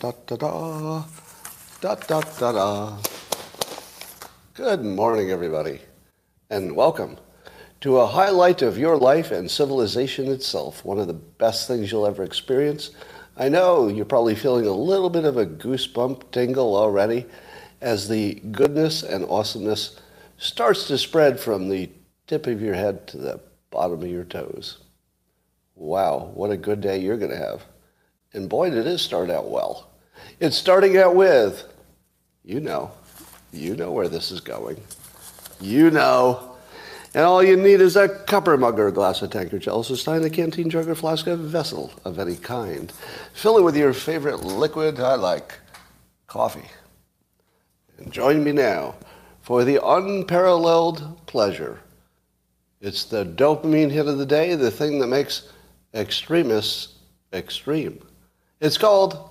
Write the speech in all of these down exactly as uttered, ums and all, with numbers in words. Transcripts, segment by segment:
Da, da, da. Da, da, da, da. Good morning, everybody, and welcome to a highlight of your life and civilization itself, one of the best things you'll ever experience. I know you're probably feeling a little bit of a goosebump tingle already as the goodness and awesomeness starts to spread from the tip of your head to the bottom of your toes. Wow, what a good day you're going to have. And boy, did it start out well. It's starting out with, you know, you know where this is going. You know. And all you need is a copper mug or a glass of tankard, chalice, a stein, a canteen, jug, or flask, a vessel of any kind. Fill it with your favorite liquid, I like coffee. And join me now for the unparalleled pleasure. It's the dopamine hit of the day, the thing that makes extremists extreme. It's called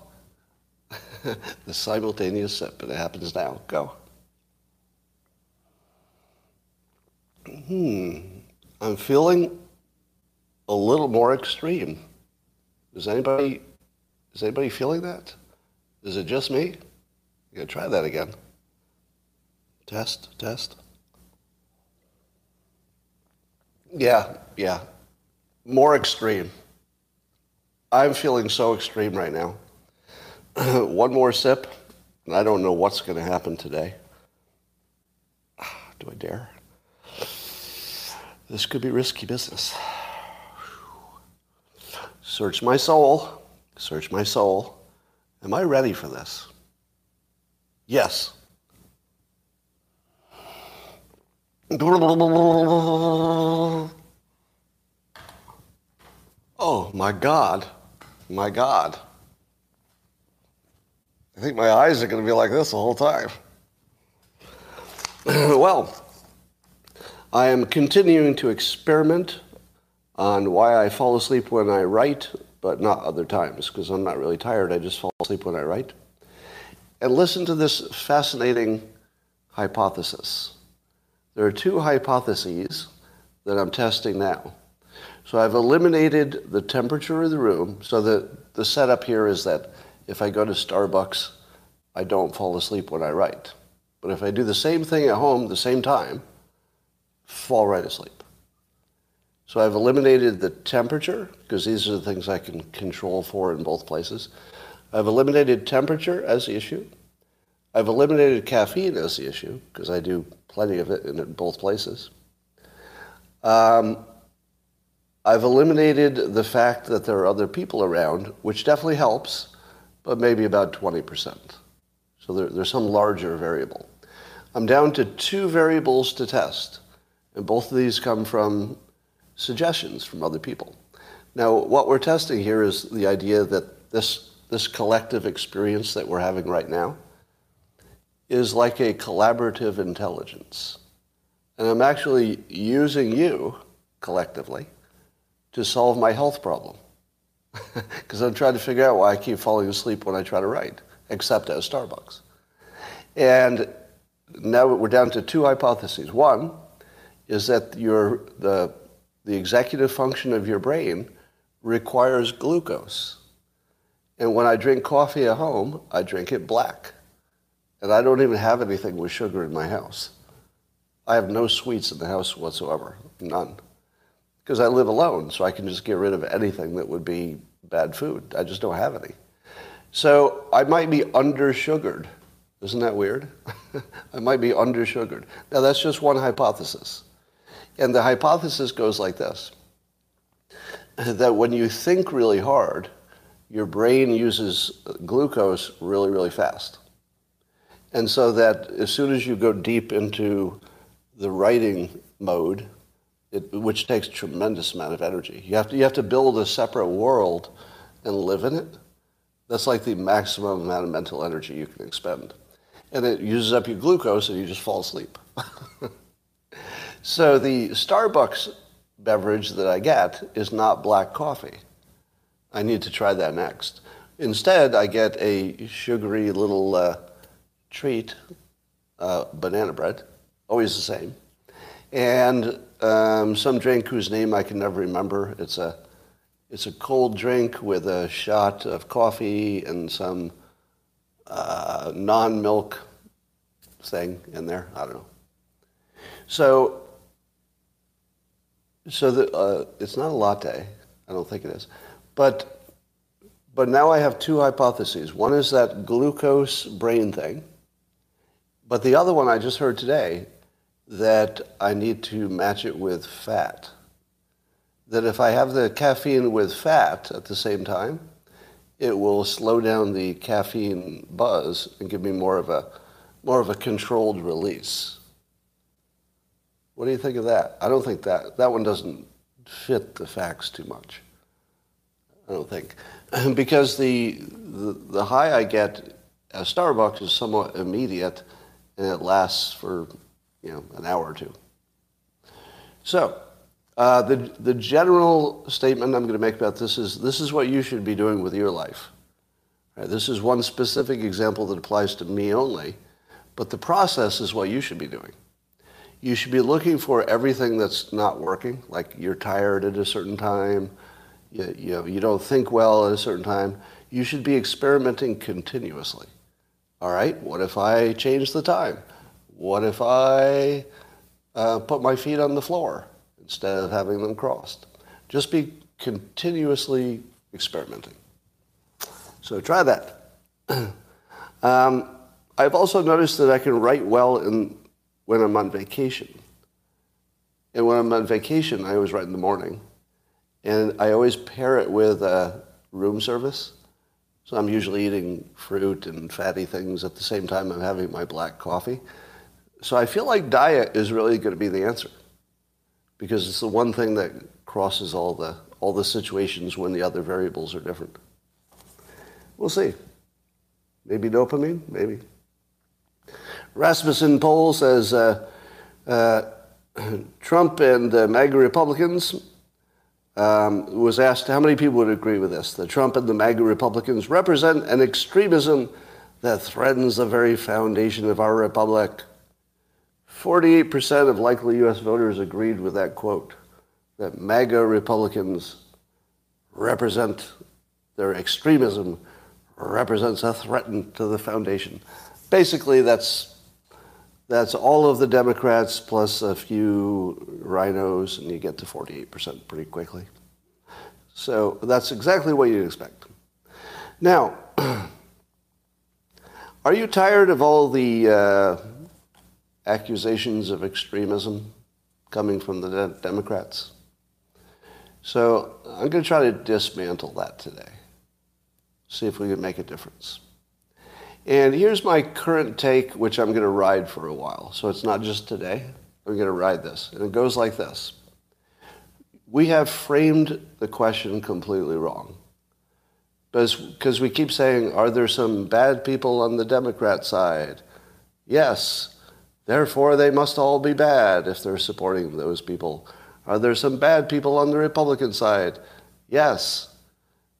the simultaneous sip, and it happens now. Go. Hmm, I'm feeling a little more extreme. Is anybody is anybody feeling that? Is it just me? I'm going to try that again. Test, test. Yeah, yeah. More extreme. I'm feeling so extreme right now. One more sip, and I don't know what's going to happen today. Do I dare? This could be risky business. Search my soul. Search my soul. Am I ready for this? Yes. Oh, my God. My God. I think my eyes are going to be like this the whole time. Well, I am continuing to experiment on why I fall asleep when I write, but not other times, because I'm not really tired. I just fall asleep when I write. And listen to this fascinating hypothesis. There are two hypotheses that I'm testing now. So I've eliminated the temperature of the room, so that the setup here is that if I go to Starbucks, I don't fall asleep when I write. But if I do the same thing at home, the same time, fall right asleep. So I've eliminated the temperature, because these are the things I can control for in both places. I've eliminated temperature as the issue. I've eliminated caffeine as the issue, because I do plenty of it in both places. Um, I've eliminated the fact that there are other people around, which definitely helps, but maybe about twenty percent. So there, there's some larger variable. I'm down to two variables to test. And both of these come from suggestions from other people. Now, what we're testing here is the idea that this this collective experience that we're having right now is like a collaborative intelligence. And I'm actually using you, collectively, to solve my health problem. Because I'm trying to figure out why I keep falling asleep when I try to write, except at Starbucks. And now we're down to two hypotheses. One is that your the the executive function of your brain requires glucose. And when I drink coffee at home, I drink it black. And I don't even have anything with sugar in my house. I have no sweets in the house whatsoever, none. Because I live alone, so I can just get rid of anything that would be bad food. I just don't have any. So I might be undersugared. Isn't that weird? I might be undersugared. Now, that's just one hypothesis. And the hypothesis goes like this, that when you think really hard, your brain uses glucose really, really fast. And so that as soon as you go deep into the writing mode, it, which takes a tremendous amount of energy, you have to, you have to build a separate world and live in it. That's like the maximum amount of mental energy you can expend. And it uses up your glucose and you just fall asleep. So the Starbucks beverage that I get is not black coffee. I need to try that next. Instead, I get a sugary little uh, treat, uh, banana bread, always the same, and um, some drink whose name I can never remember. It's a It's a cold drink with a shot of coffee and some uh, non-milk thing in there. I don't know. So, so the, uh, it's not a latte. I don't think it is. But, but now I have two hypotheses. One is that glucose brain thing. But the other one I just heard today, that I need to match it with fat. That if I have the caffeine with fat at the same time, it will slow down the caffeine buzz and give me more of a more of a controlled release. What do you think of that? I don't think that that one doesn't fit the facts too much. I don't think, because the the, the high I get at Starbucks is somewhat immediate, and it lasts for you know an hour or two. So. Uh, the the general statement I'm going to make about this is this is what you should be doing with your life. Right, this is one specific example that applies to me only, but the process is what you should be doing. You should be looking for everything that's not working, like you're tired at a certain time, you, you know, you don't think well at a certain time. You should be experimenting continuously. All right, what if I change the time? What if I uh, put my feet on the floor instead of having them crossed? Just be continuously experimenting. So try that. um, I've also noticed that I can write well in, when I'm on vacation. And when I'm on vacation, I always write in the morning. And I always pair it with uh, room service. So I'm usually eating fruit and fatty things at the same time I'm having my black coffee. So I feel like diet is really going to be the answer, because it's the one thing that crosses all the all the situations when the other variables are different. We'll see. Maybe dopamine, maybe. Rasmussen Poll says, uh, uh, Trump and the MAGA Republicans um, was asked how many people would agree with this. The Trump and the MAGA Republicans represent an extremism that threatens the very foundation of our republic. forty-eight percent of likely U S voters agreed with that quote, that MAGA Republicans represent, their extremism represents a threat to the foundation. Basically, that's, that's all of the Democrats plus a few rhinos, and you get to forty-eight percent pretty quickly. So that's exactly what you'd expect. Now, are you tired of all the... Uh, accusations of extremism coming from the de- Democrats? So I'm going to try to dismantle that today, see if we can make a difference. And here's my current take, which I'm going to ride for a while. So it's not just today. I'm going to ride this. And it goes like this. We have framed the question completely wrong, because we keep saying, are there some bad people on the Democrat side? Yes. Therefore, they must all be bad if they're supporting those people. Are there some bad people on the Republican side? Yes.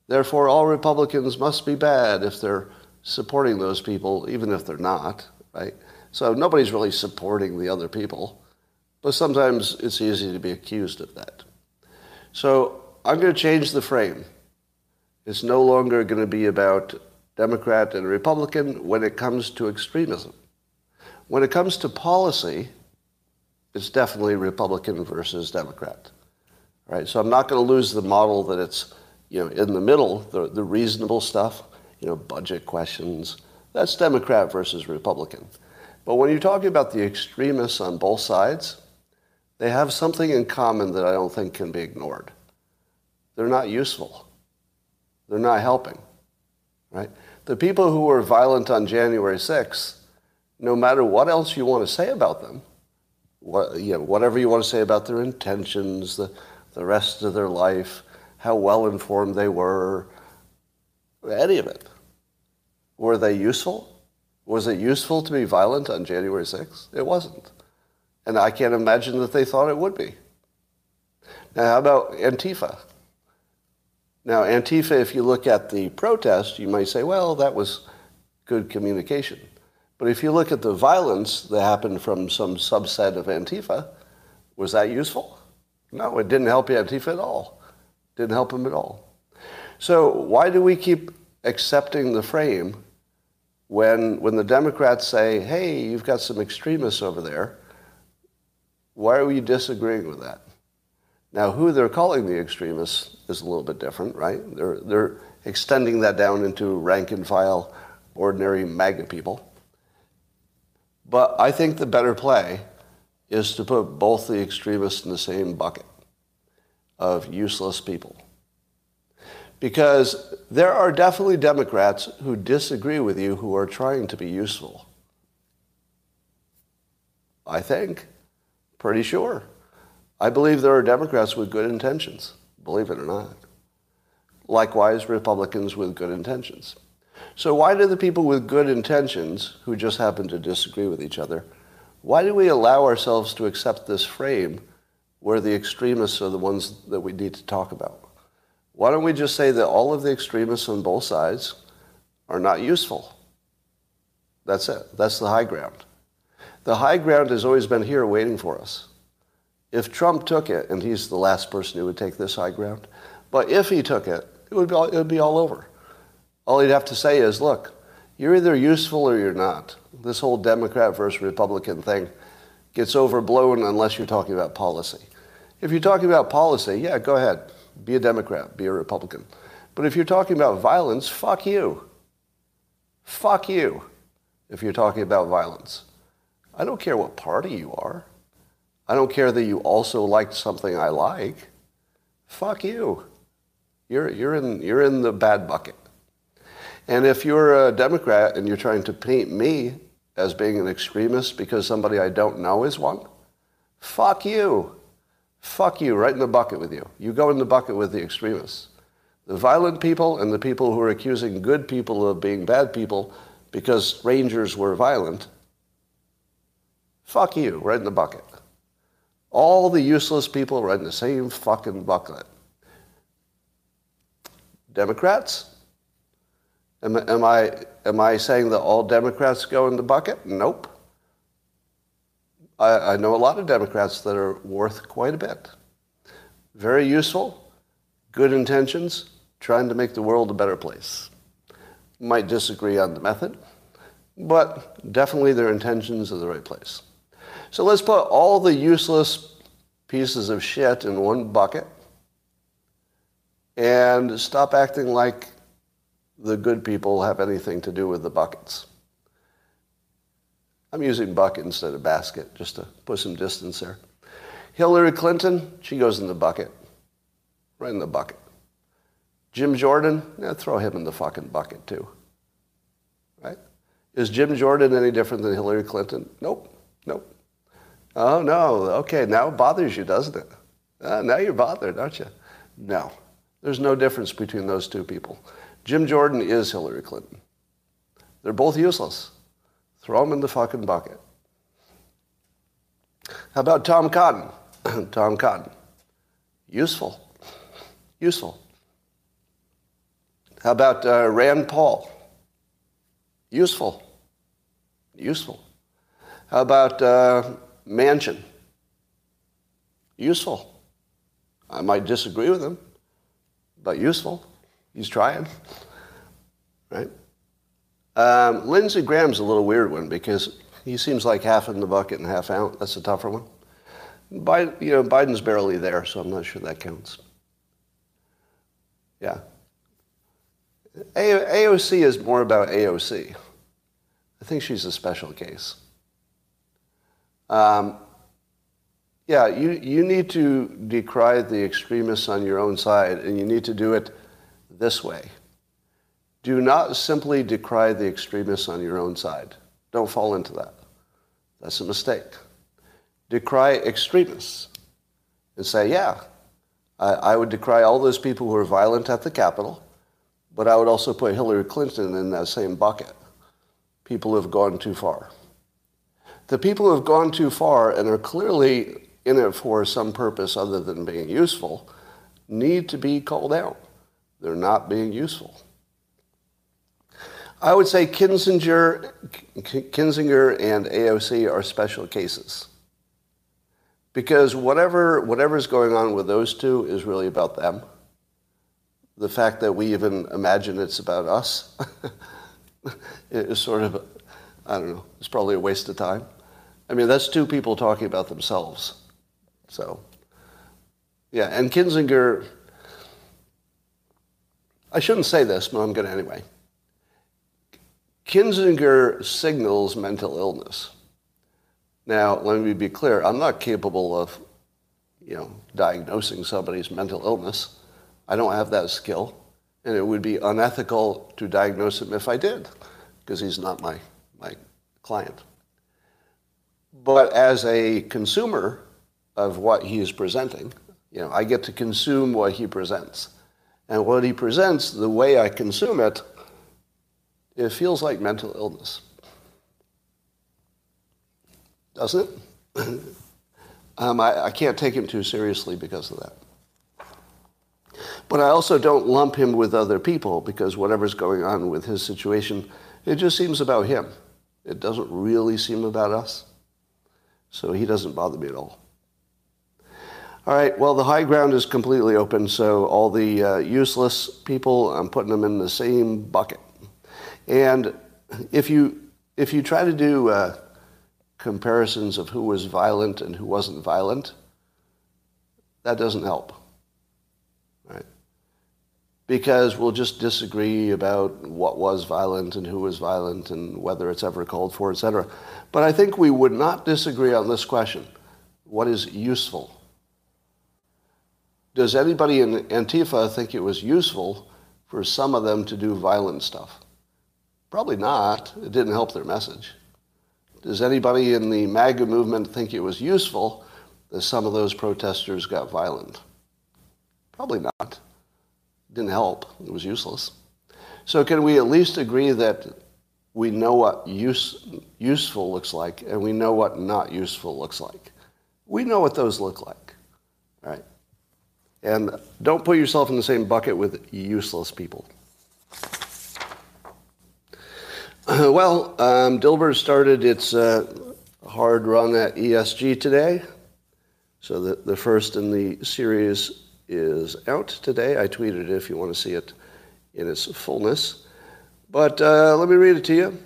Therefore, all Republicans must be bad if they're supporting those people, even if they're not, right? So nobody's really supporting the other people, but sometimes it's easy to be accused of that. So I'm going to change the frame. It's no longer going to be about Democrat and Republican when it comes to extremism. When it comes to policy, it's definitely Republican versus Democrat. All right, so I'm not going to lose the model that it's, you know, in the middle, the, the reasonable stuff, you know, budget questions. That's Democrat versus Republican. But when you're talking about the extremists on both sides, they have something in common that I don't think can be ignored. They're not useful. They're not helping. Right? The people who were violent on January sixth, no matter what else you want to say about them, what, you know, whatever you want to say about their intentions, the, the rest of their life, how well informed they were, any of it, Were they useful? Was it useful to be violent on January sixth? It wasn't. And I can't imagine that they thought it would be. Now, how about Antifa? Now, Antifa, if you look at the protest, you might say, well, that was good communication. But if you look at the violence that happened from some subset of Antifa, was that useful? No, it didn't help Antifa at all. Didn't help them at all. So why do we keep accepting the frame when, when the Democrats say, hey, you've got some extremists over there? Why are we disagreeing with that? Now, who they're calling the extremists is a little bit different, right? They're, they're extending that down into rank-and-file, ordinary MAGA people. But I think the better play is to put both the extremists in the same bucket of useless people. Because there are definitely Democrats who disagree with you who are trying to be useful. I think. Pretty sure. I believe there are Democrats with good intentions, believe it or not. Likewise, Republicans with good intentions. So why do the people with good intentions, who just happen to disagree with each other, why do we allow ourselves to accept this frame where the extremists are the ones that we need to talk about? Why don't we just say that all of the extremists on both sides are not useful? That's it. That's the high ground. The high ground has always been here waiting for us. If Trump took it, and he's the last person who would take this high ground, but if he took it, it would be all, it would be all over. All he'd have to say is, look, you're either useful or you're not. This whole Democrat versus Republican thing gets overblown unless you're talking about policy. If you're talking about policy, yeah, go ahead. Be a Democrat. Be a Republican. But if you're talking about violence, fuck you. Fuck you if you're talking about violence. I don't care what party you are. I don't care that you also liked something I like. Fuck you. You're, you're, in, you're in the bad bucket. And if you're a Democrat and you're trying to paint me as being an extremist because somebody I don't know is one, fuck you. Fuck you, right in the bucket with you. You go in the bucket with the extremists. The violent people and the people who are accusing good people of being bad people because strangers were violent, fuck you, right in the bucket. All the useless people right in the same fucking bucket. Democrats? Am, am, I, am I saying that all Democrats go in the bucket? Nope. I, I know a lot of Democrats that are worth quite a bit. Very useful, good intentions, trying to make the world a better place. Might disagree on the method, but definitely their intentions are the right place. So let's put all the useless pieces of shit in one bucket and stop acting like the good people have anything to do with the buckets. I'm using bucket instead of basket, just to put some distance there. Hillary Clinton, she goes in the bucket. Right in the bucket. Jim Jordan, yeah, throw him in the fucking bucket too. Right? Is Jim Jordan any different than Hillary Clinton? Nope. Nope. Oh, no. Okay, now it bothers you, doesn't it? Uh, now you're bothered, aren't you? No. There's no difference between those two people. Jim Jordan is Hillary Clinton. They're both useless. Throw them in the fucking bucket. How about Tom Cotton? Tom Cotton. Useful. Useful. How about uh, Rand Paul? Useful. Useful. How about uh, Manchin? Useful. I might disagree with him, but useful. He's trying, right? Um, Lindsey Graham's a little weird one because he seems like half in the bucket and half out. That's a tougher one. Biden, you know, Biden's barely there, so I'm not sure that counts. Yeah. A O C is more about A O C. I think she's a special case. Um, yeah, you, you need to decry the extremists on your own side, and you need to do it this way. Do not simply decry the extremists on your own side. Don't fall into that. That's a mistake. Decry extremists and say, yeah, I, I would decry all those people who are violent at the Capitol, But I would also put Hillary Clinton in that same bucket. People who have gone too far. The people who have gone too far and are clearly in it for some purpose other than being useful need to be called out. They're not being useful. I would say Kinzinger, Kinzinger and A O C are special cases. Because whatever whatever's going on with those two is really about them. The fact that we even imagine it's about us is sort of, I don't know, it's probably a waste of time. I mean, that's two people talking about themselves. So, yeah, and Kinzinger, I shouldn't say this, but I'm going to anyway. Kinzinger signals mental illness. Now, let me be clear, I'm not capable of, you know, diagnosing somebody's mental illness. I don't have that skill, and it would be unethical to diagnose him if I did, because he's not my, my client. But as a consumer of what he is presenting, you know, I get to consume what he presents. And what he presents, the way I consume it, it feels like mental illness. Doesn't it? um, I, I can't take him too seriously because of that. But I also don't lump him with other people because whatever's going on with his situation, it just seems about him. It doesn't really seem about us. So he doesn't bother me at all. All right, well, the high ground is completely open, so all the uh, useless people, I'm putting them in the same bucket. And if you if you try to do uh, comparisons of who was violent and who wasn't violent, that doesn't help. Right? Because we'll just disagree about what was violent and who was violent and whether it's ever called for, et cetera. But I think we would not disagree on this question. What is useful? Does anybody in Antifa think it was useful for some of them to do violent stuff? Probably not. It didn't help their message. Does anybody in the MAGA movement think it was useful that some of those protesters got violent? Probably not. Didn't help. It was useless. So can we at least agree that we know what use, useful looks like and we know what not useful looks like? We know what those look like. All right. And don't put yourself in the same bucket with useless people. Well, um, Dilbert started its uh, hard run at E S G today. So the, the first in the series is out today. I tweeted it if you want to see it in its fullness. But uh, let me read it to you.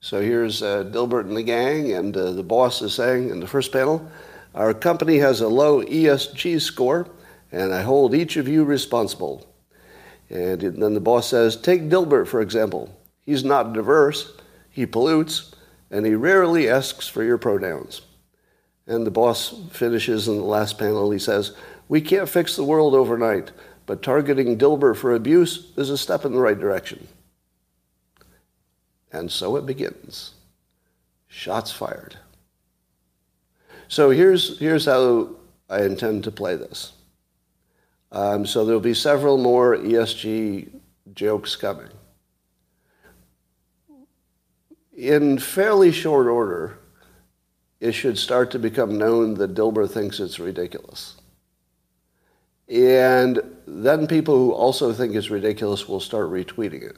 So here's uh, Dilbert and the gang, and uh, the boss is saying in the first panel, "Our company has a low E S G score, and I hold each of you responsible." And then the boss says, "Take Dilbert, for example. He's not diverse, he pollutes, and he rarely asks for your pronouns." And the boss finishes in the last panel, he says, "We can't fix the world overnight, but targeting Dilbert for abuse is a step in the right direction." And so it begins. Shots fired. So here's, here's how I intend to play this. Um, so there'll be several more E S G jokes coming. In fairly short order, it should start to become known that Dilbert thinks it's ridiculous. And then people who also think it's ridiculous will start retweeting it.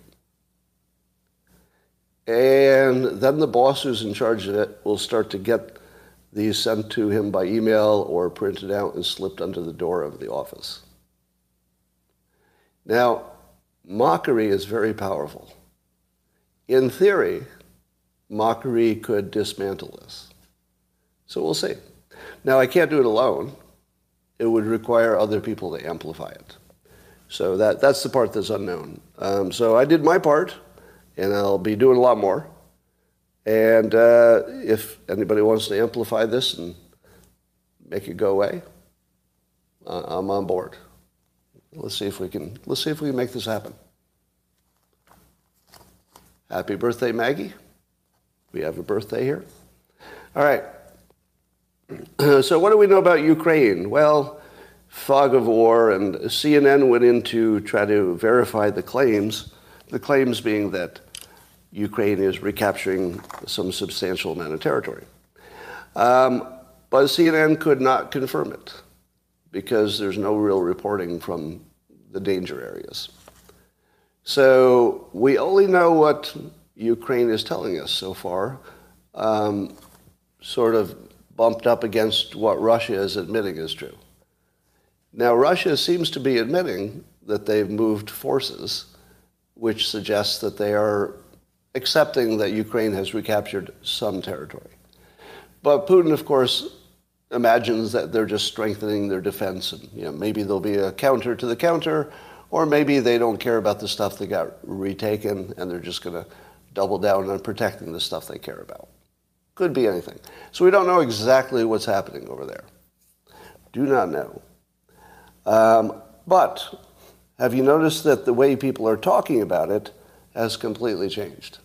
And then the boss who's in charge of it will start to get these sent to him by email or printed out and slipped under the door of the office. Now, mockery is very powerful. In theory, mockery could dismantle this. So we'll see. Now, I can't do it alone. It would require other people to amplify it. So that, that's the part that's unknown. Um, so I did my part, and I'll be doing a lot more. And uh, if anybody wants to amplify this and make it go away, uh, I'm on board. Let's see if we can. Let's see if we can make this happen. Happy birthday, Maggie. We have a birthday here. All right. So what do we know about Ukraine? Well, fog of war, and C N N went in to try to verify the claims, the claims being that Ukraine is recapturing some substantial amount of territory. Um, but C N N could not confirm it because there's no real reporting from the danger areas. So we only know what Ukraine is telling us so far, um, sort of bumped up against what Russia is admitting is true. Now, Russia seems to be admitting that they've moved forces, which suggests that they are accepting that Ukraine has recaptured some territory. But Putin, of course, imagines that they're just strengthening their defense, and you know, maybe there'll be a counter to the counter, or maybe they don't care about the stuff that got retaken, and they're just going to double down on protecting the stuff they care about. Could be anything. So we don't know exactly what's happening over there. Do not know. Um, but have you noticed that the way people are talking about it has completely changed?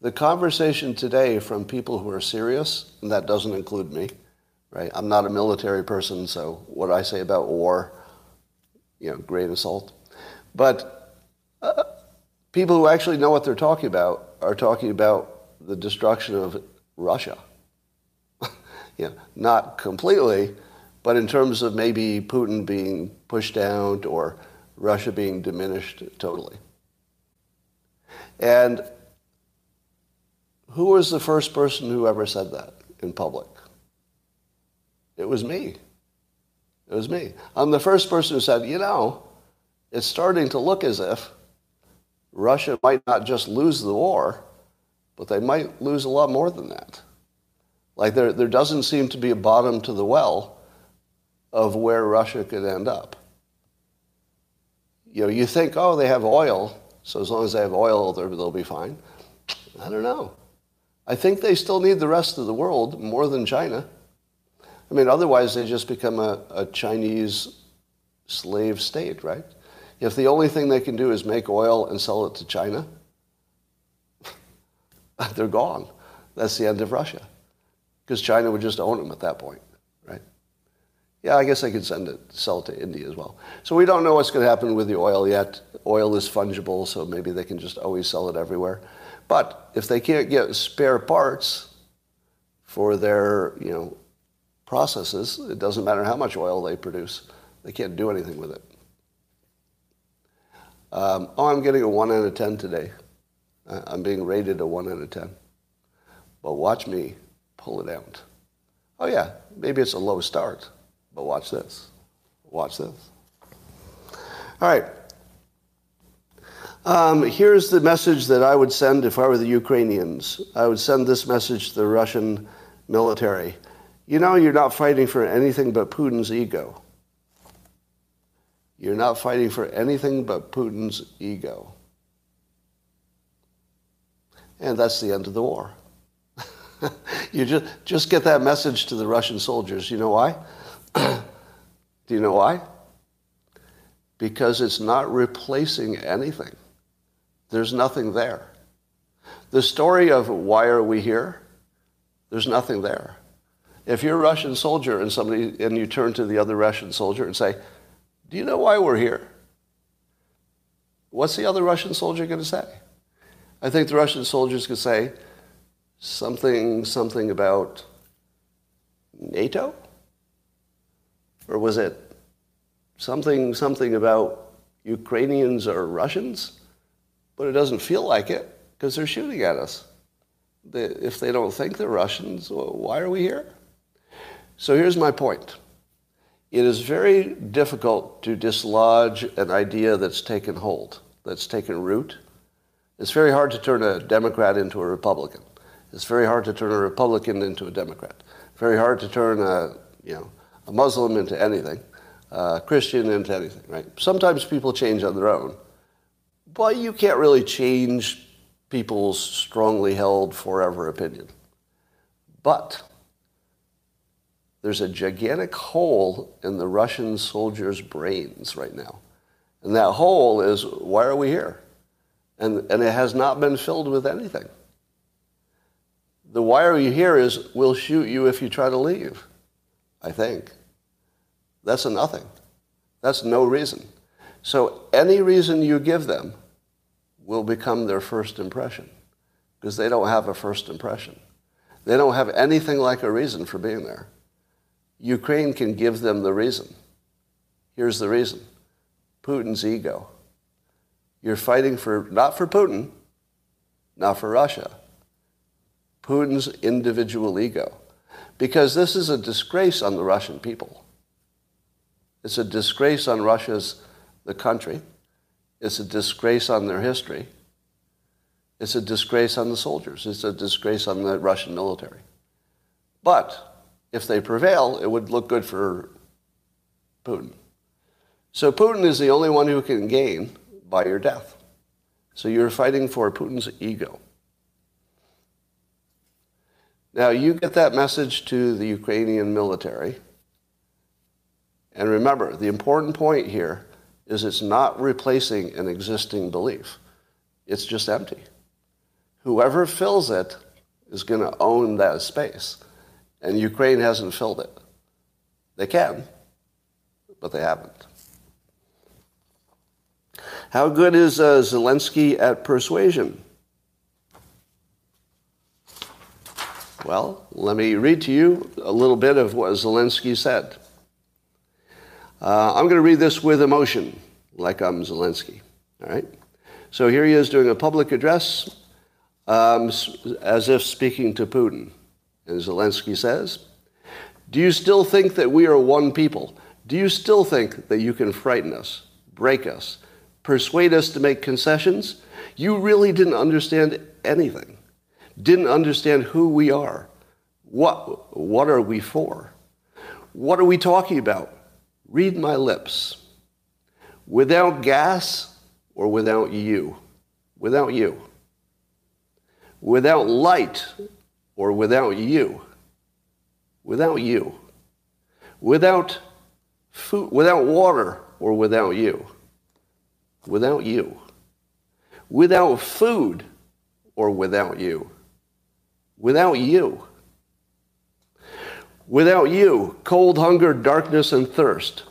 The conversation today from people who are serious, and that doesn't include me, right? I'm not a military person, so what I say about war, you know, grain of salt. But uh, people who actually know what they're talking about are talking about the destruction of Russia. Yeah, not completely, but in terms of maybe Putin being pushed out or Russia being diminished totally. And who was the first person who ever said that in public? It was me. It was me. I'm the first person who said, you know, it's starting to look as if Russia might not just lose the war, but they might lose a lot more than that. Like there, there doesn't seem to be a bottom to the well of where Russia could end up. You know, you think, oh, they have oil, so as long as they have oil, they'll be fine. I don't know. I think they still need the rest of the world more than China. I mean, otherwise they just become a, a Chinese slave state, right? If the only thing they can do is make oil and sell it to China, they're gone. That's the end of Russia, because China would just own them at that point, right? Yeah, I guess I could send it, sell it to India as well. So we don't know what's going to happen with the oil yet. Oil is fungible, so maybe they can just always sell it everywhere. But if they can't get spare parts for their, you know, processes, it doesn't matter how much oil they produce. They can't do anything with it. Um, oh, I'm getting a one out of ten today. I'm being rated a one out of ten. But watch me pull it out. Oh, yeah, maybe it's a low start. But watch this. Watch this. All right. Um, here's the message that I would send if I were the Ukrainians. I would send this message to the Russian military. You know, you're not fighting for anything but Putin's ego. You're not fighting for anything but Putin's ego. And that's the end of the war. You just, just get that message to the Russian soldiers. You know why? Do you know why? Because it's not replacing anything. There's nothing there. The story of why are we here? There's nothing there. If you're a Russian soldier and somebody and you turn to the other Russian soldier and say, "Do you know why we're here?" What's the other Russian soldier going to say? I think the Russian soldiers could say something, something about NATO? Or was it something, something about Ukrainians or Russians? But it doesn't feel like it because they're shooting at us. They, if they don't think they're Russians, well, why are we here? So here's my point. It is very difficult to dislodge an idea that's taken hold, that's taken root. It's very hard to turn a Democrat into a Republican. It's very hard to turn a Republican into a Democrat. Very hard to turn a, you know, a Muslim into anything, a Christian into anything, right? Sometimes people change on their own, but you can't really change people's strongly held forever opinion. But there's a gigantic hole in the Russian soldiers' brains right now. And that hole is, why are we here? And, and it has not been filled with anything. The why are you here is, we'll shoot you if you try to leave, I think. That's a nothing. That's no reason. So any reason you give them will become their first impression, because they don't have a first impression. They don't have anything like a reason for being there. Ukraine can give them the reason. Here's the reason. Putin's ego. You're fighting for, not for Putin, not for Russia. Putin's individual ego. Because this is a disgrace on the Russian people. It's a disgrace on Russia's, the country. It's a disgrace on their history. It's a disgrace on the soldiers. It's a disgrace on the Russian military. But if they prevail, it would look good for Putin. So Putin is the only one who can gain by your death. So you're fighting for Putin's ego. Now, you get that message to the Ukrainian military. And remember, the important point here is it's not replacing an existing belief. It's just empty. Whoever fills it is going to own that space. And Ukraine hasn't filled it. They can, but they haven't. How good is uh, Zelensky at persuasion? Well, let me read to you a little bit of what Zelensky said. Uh, I'm going to read this with emotion, like I'm Zelensky. All right? So here he is doing a public address um, as if speaking to Putin. And Zelensky says, "Do you still think that we are one people? Do you still think that you can frighten us, break us, persuade us to make concessions? You really didn't understand anything. Didn't understand who we are. What, what are we for? What are we talking about? Read my lips. Without gas or without you? Without you. Without light or without you? Without you. Without food, without water or without you? Without you. Without food or without you? Without you. Without you, cold, hunger, darkness, and thirst.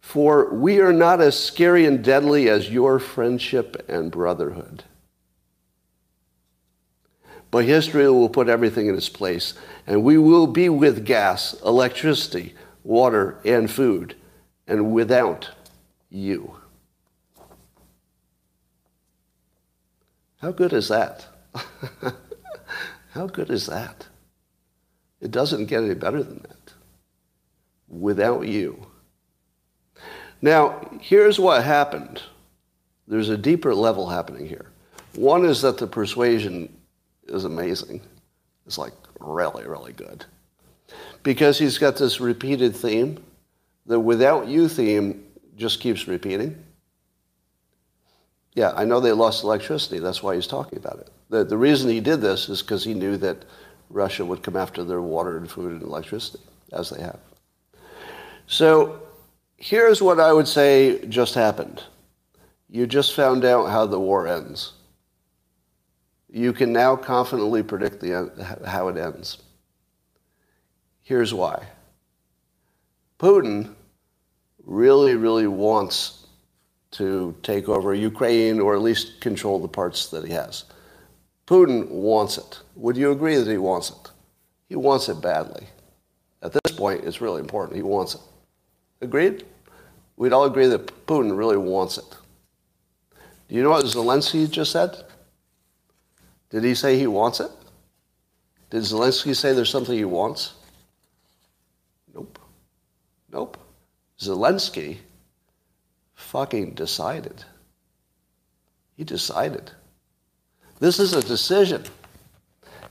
For we are not as scary and deadly as your friendship and brotherhood. But history will put everything in its place, and we will be with gas, electricity, water, and food, and without you." How good is that? How good is that? It doesn't get any better than that. Without you. Now, here's what happened. There's a deeper level happening here. One is that the persuasion is amazing. It's like really, really good. Because he's got this repeated theme. The without you theme just keeps repeating. Yeah, I know they lost electricity. That's why he's talking about it. The, the reason he did this is because he knew that Russia would come after their water and food and electricity, as they have. So here's what I would say just happened. You just found out how the war ends. You can now confidently predict the end, how it ends. Here's why. Putin really, really wants to take over Ukraine, or at least control the parts that he has. Putin wants it. Would you agree that he wants it? He wants it badly. At this point, it's really important. He wants it. Agreed? We'd all agree that Putin really wants it. Do you know what Zelensky just said? Did he say he wants it? Did Zelensky say there's something he wants? Nope. Nope. Zelensky fucking decided. He decided. This is a decision.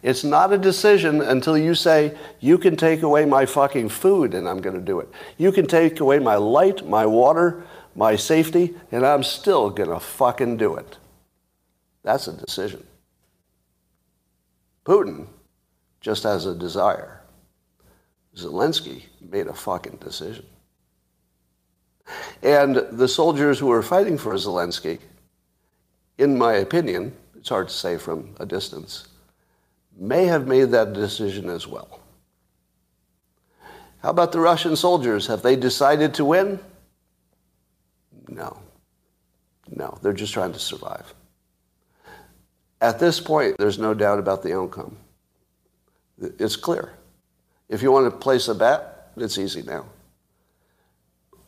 It's not a decision until you say, you can take away my fucking food and I'm going to do it. You can take away my light, my water, my safety, and I'm still going to fucking do it. That's a decision. Putin just has a desire. Zelensky made a fucking decision. And the soldiers who are fighting for Zelensky, in my opinion, it's hard to say from a distance, may have made that decision as well. How about the Russian soldiers? Have they decided to win? No. No, they're just trying to survive. At this point, there's no doubt about the outcome. It's clear. If you want to place a bet, it's easy now.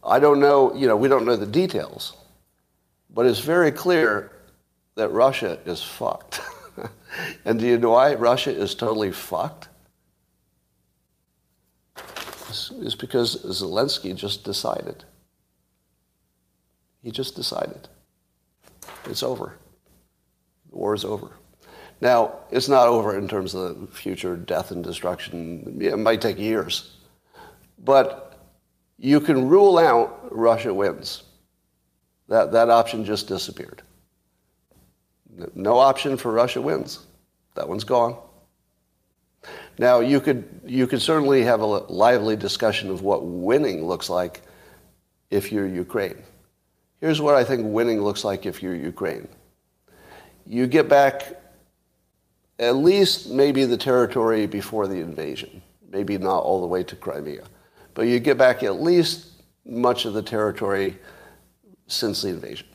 I don't know, you know, we don't know the details, but it's very clear that Russia is fucked. And do you know why Russia is totally fucked? It's, it's because Zelensky just decided. He just decided. It's over. The war is over. Now, it's not over in terms of the future death and destruction. It might take years. But you can rule out Russia wins. That, that option just disappeared. No option for Russia wins. That one's gone. Now, you could, you could certainly have a lively discussion of what winning looks like if you're Ukraine. Here's what I think winning looks like if you're Ukraine. You get back at least maybe the territory before the invasion, maybe not all the way to Crimea, but you get back at least much of the territory since the invasion.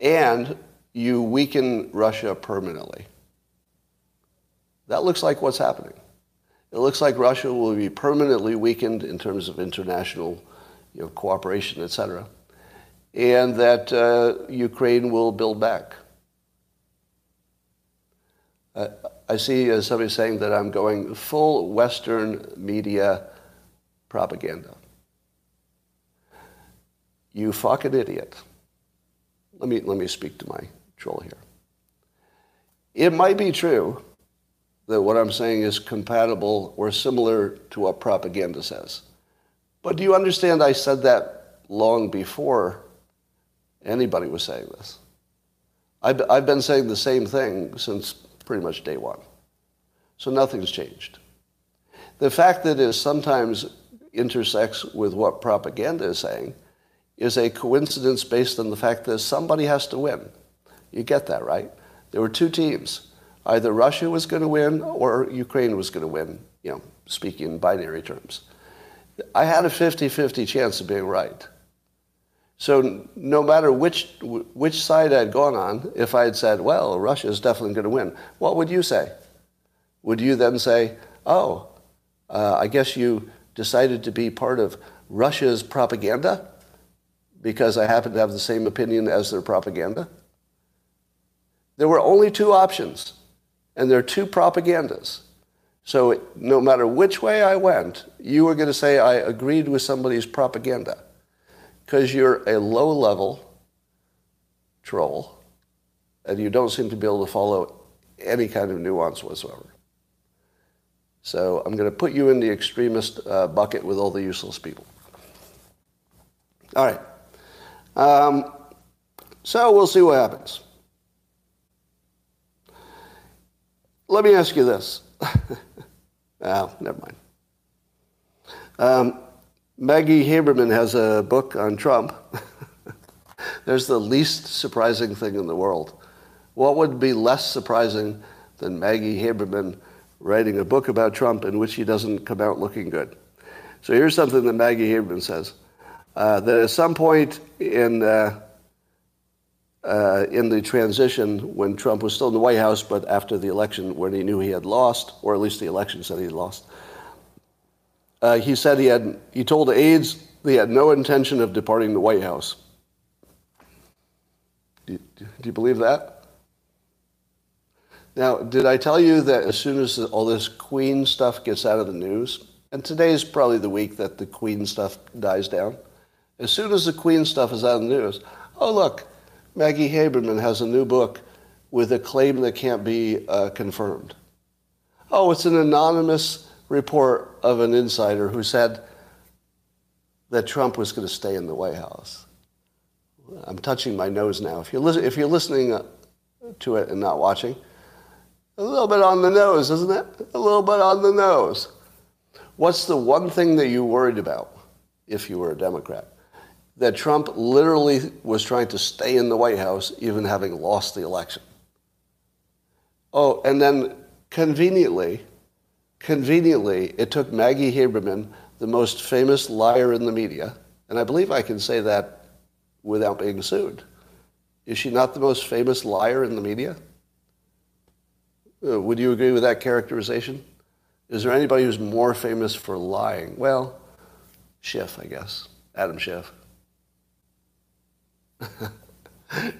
And you weaken Russia permanently. That looks like what's happening. It looks like Russia will be permanently weakened in terms of international, you know, cooperation, et cetera, and that uh, Ukraine will build back. Uh, I see uh, somebody saying that I'm going full Western media propaganda. You fucking idiot. Let me, let me speak to my troll here. It might be true that what I'm saying is compatible or similar to what propaganda says. But do you understand I said that long before anybody was saying this? I've, I've been saying the same thing since pretty much day one. So nothing's changed. The fact that it sometimes intersects with what propaganda is saying is a coincidence based on the fact that somebody has to win. You get that, right? There were two teams. Either Russia was going to win or Ukraine was going to win, you know, speaking in binary terms. I had a fifty-fifty chance of being right. So no matter which which side I'd gone on, if I had said, well, Russia is definitely going to win, what would you say? Would you then say, oh, uh, I guess you decided to be part of Russia's propaganda because I happen to have the same opinion as their propaganda? There were only two options, and there are two propagandas. So no matter which way I went, you were going to say I agreed with somebody's propaganda. Because you're a low-level troll, and you don't seem to be able to follow any kind of nuance whatsoever. So I'm going to put you in the extremist uh, bucket with all the useless people. All right. Um, so we'll see what happens. Let me ask you this. Oh, never mind. Um, Maggie Haberman has a book on Trump. There's the least surprising thing in the world. What would be less surprising than Maggie Haberman writing a book about Trump in which he doesn't come out looking good? So here's something that Maggie Haberman says. Uh, that at some point in, uh, uh, in the transition when Trump was still in the White House, but after the election when he knew he had lost, or at least the election said he had lost, Uh, he said he had. He told aides that he had no intention of departing the White House. Do you, do you believe that? Now, did I tell you that as soon as all this Queen stuff gets out of the news, and today's probably the week that the Queen stuff dies down, as soon as the Queen stuff is out of the news, oh, look, Maggie Haberman has a new book with a claim that can't be uh, confirmed. Oh, it's an anonymous report of an insider who said that Trump was going to stay in the White House. I'm touching my nose now. If you're, li- if you're listening to it and not watching, a little bit on the nose, isn't it? A little bit on the nose. What's the one thing that you worried about if you were a Democrat? That Trump literally was trying to stay in the White House even having lost the election. Oh, and then conveniently... Conveniently, it took Maggie Haberman the most famous liar in the media, and I believe I can say that without being sued. Is she not the most famous liar in the media? Uh, would you agree with that characterization? Is there anybody who's more famous for lying? Well, Schiff, I guess. Adam Schiff. All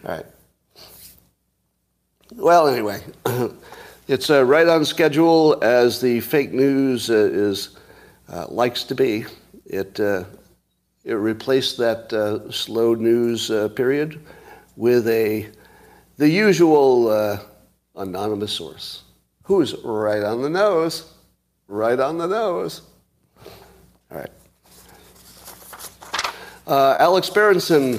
right. Well, anyway, it's uh, right on schedule as the fake news uh, is uh, likes to be. It uh, it replaced that uh, slow news uh, period with a the usual uh, anonymous source who's right on the nose, right on the nose. All right. Uh, Alex Berenson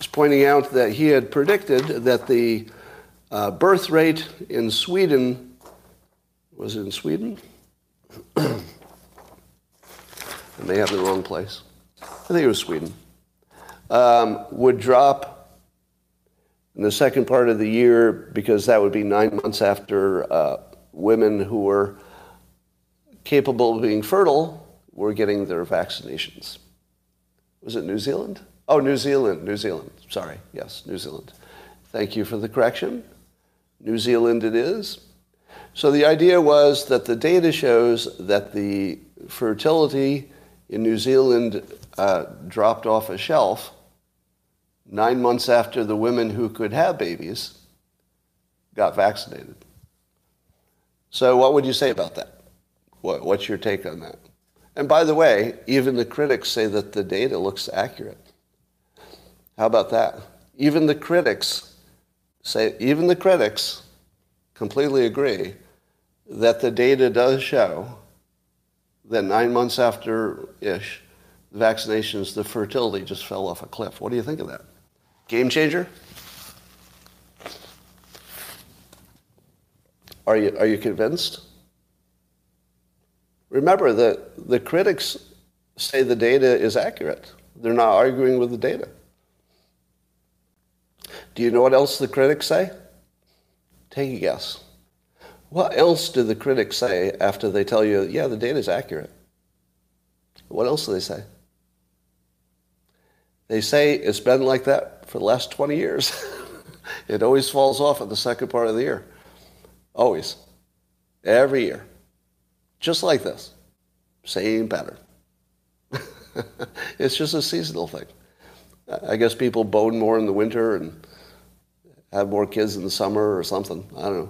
is pointing out that he had predicted that the Uh, birth rate in Sweden, was it in Sweden? I may have the wrong place. I think it was Sweden. Um, would drop in the second part of the year because that would be nine months after uh, women who were capable of being fertile were getting their vaccinations. Was it New Zealand? Oh, New Zealand, New Zealand. Sorry, yes, New Zealand. Thank you for the correction. New Zealand it is. So the idea was that the data shows that the fertility in New Zealand uh, dropped off a shelf nine months after the women who could have babies got vaccinated. So what would you say about that? What, what's your take on that? And by the way, even the critics say that the data looks accurate. How about that? Even the critics... Say, even the critics completely agree that the data does show that nine months after-ish, vaccinations, the fertility just fell off a cliff. What do you think of that? Game changer? Are you, are you convinced? Remember that the critics say the data is accurate. They're not arguing with the data. Do you know what else the critics say? Take a guess. What else do the critics say after they tell you, yeah, the data is accurate? What else do they say? They say it's been like that for the last twenty years. It always falls off at the second part of the year. Always. Every year. Just like this. Same pattern. It's just a seasonal thing. I guess people bone more in the winter and have more kids in the summer or something. I don't know.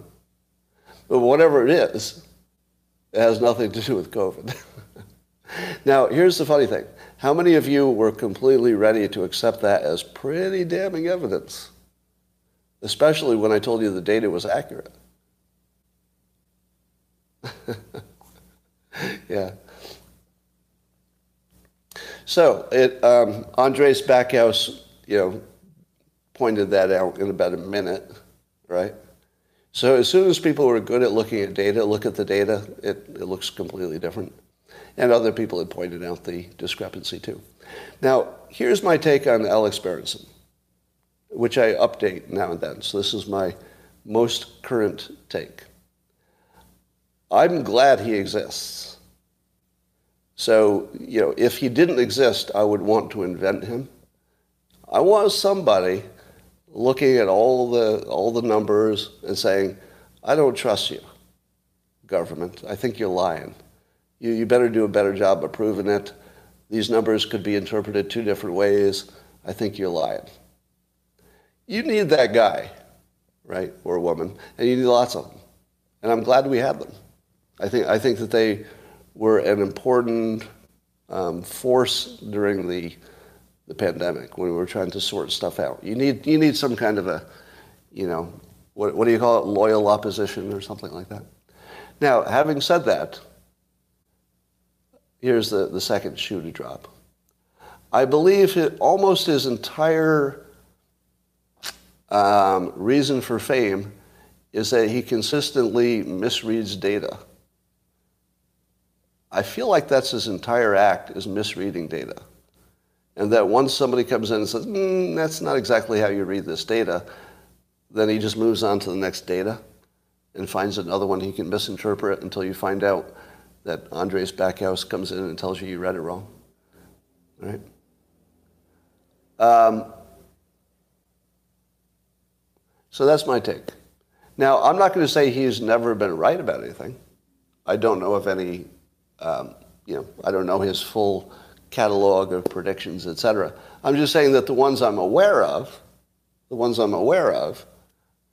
But whatever it is, it has nothing to do with COVID. Now, here's the funny thing. How many of you were completely ready to accept that as pretty damning evidence? Especially when I told you the data was accurate. Yeah. So, it, um, Andres Backhaus, you know, pointed that out in about a minute, right? So as soon as people were good at looking at data, look at the data, it, it looks completely different. And other people had pointed out the discrepancy too. Now, here's my take on Alex Berenson, which I update now and then. So this is my most current take. I'm glad he exists. So, you know, if he didn't exist, I would want to invent him. I want somebody looking at all the all the numbers and saying, I don't trust you, government. I think you're lying. You, you better do a better job of proving it. These numbers could be interpreted two different ways. I think you're lying. You need that guy, right, or woman, and you need lots of them. And I'm glad we had them. I think I think that they... were an important um, force during the the pandemic when we were trying to sort stuff out. You need you need some kind of a, you know, what what do you call it, loyal opposition or something like that. Now, having said that, here's the, the second shoe to drop. I believe it, almost his entire um, reason for fame is that he consistently misreads data. I feel like that's his entire act, is misreading data. And that once somebody comes in and says, mm, that's not exactly how you read this data, then he just moves on to the next data and finds another one he can misinterpret until you find out that Andres Backhaus comes in and tells you you read it wrong, right? Um, so that's my take. Now, I'm not going to say he's never been right about anything. I don't know if any, um, you know, I don't know his full catalog of predictions, et cetera. I'm just saying that the ones I'm aware of, the ones I'm aware of,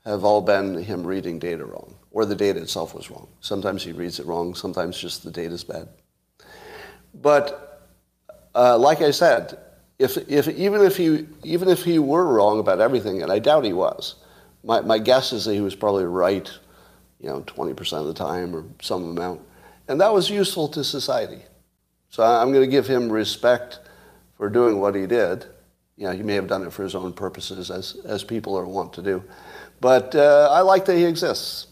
have all been him reading data wrong, or the data itself was wrong. Sometimes he reads it wrong, sometimes just the data's bad. But uh, like I said, if if even if he even if he were wrong about everything, and I doubt he was, my my guess is that he was probably right, you know, twenty percent of the time or some amount, and that was useful to society. So I'm going to give him respect for doing what he did. You know, he may have done it for his own purposes, as as people are wont to do. But uh, I like that he exists.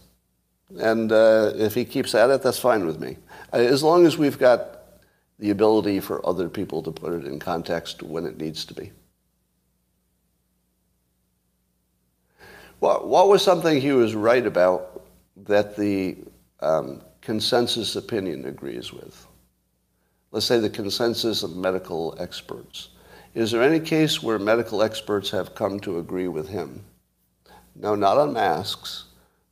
And uh, if he keeps at it, that's fine with me. As long as we've got the ability for other people to put it in context when it needs to be. What, what was something he was right about that the um, consensus opinion agrees with? Let's say the consensus of medical experts. Is there any case where medical experts have come to agree with him? No, not on masks.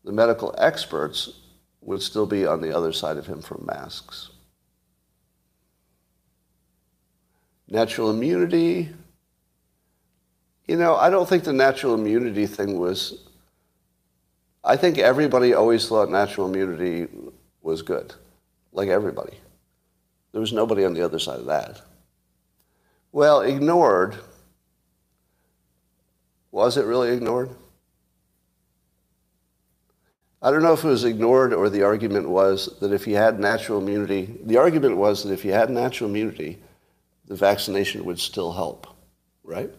The medical experts would still be on the other side of him from masks. Natural immunity. You know, I don't think the natural immunity thing was... I think everybody always thought natural immunity was good. Like everybody. There was nobody on the other side of that. Well, ignored. Was it really ignored? I don't know if it was ignored or the argument was that if you had natural immunity, the argument was that if you had natural immunity, the vaccination would still help, right?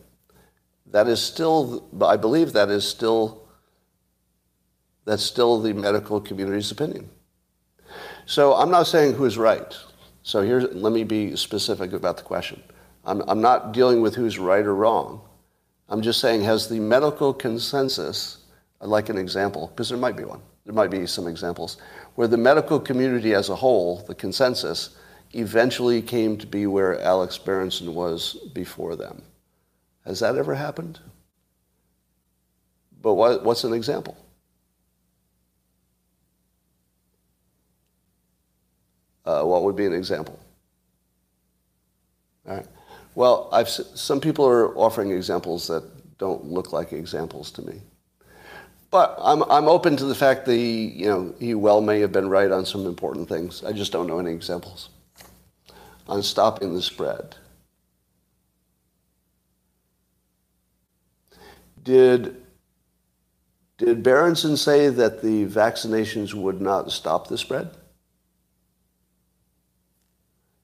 That is still, I believe that is still, that's still the medical community's opinion. So I'm not saying who's right. So here, let me be specific about the question. I'm, I'm not dealing with who's right or wrong. I'm just saying, has the medical consensus, I'd like an example, because there might be one. There might be some examples where the medical community as a whole, the consensus, eventually came to be where Alex Berenson was before them. Has that ever happened? But what, what's an example? Uh, what would be an example? All right. Well, I've, some people are offering examples that don't look like examples to me. But I'm, I'm open to the fact that he, you know, he well may have been right on some important things. I just don't know any examples. On stopping the spread. Did, did Berenson say that the vaccinations would not stop the spread?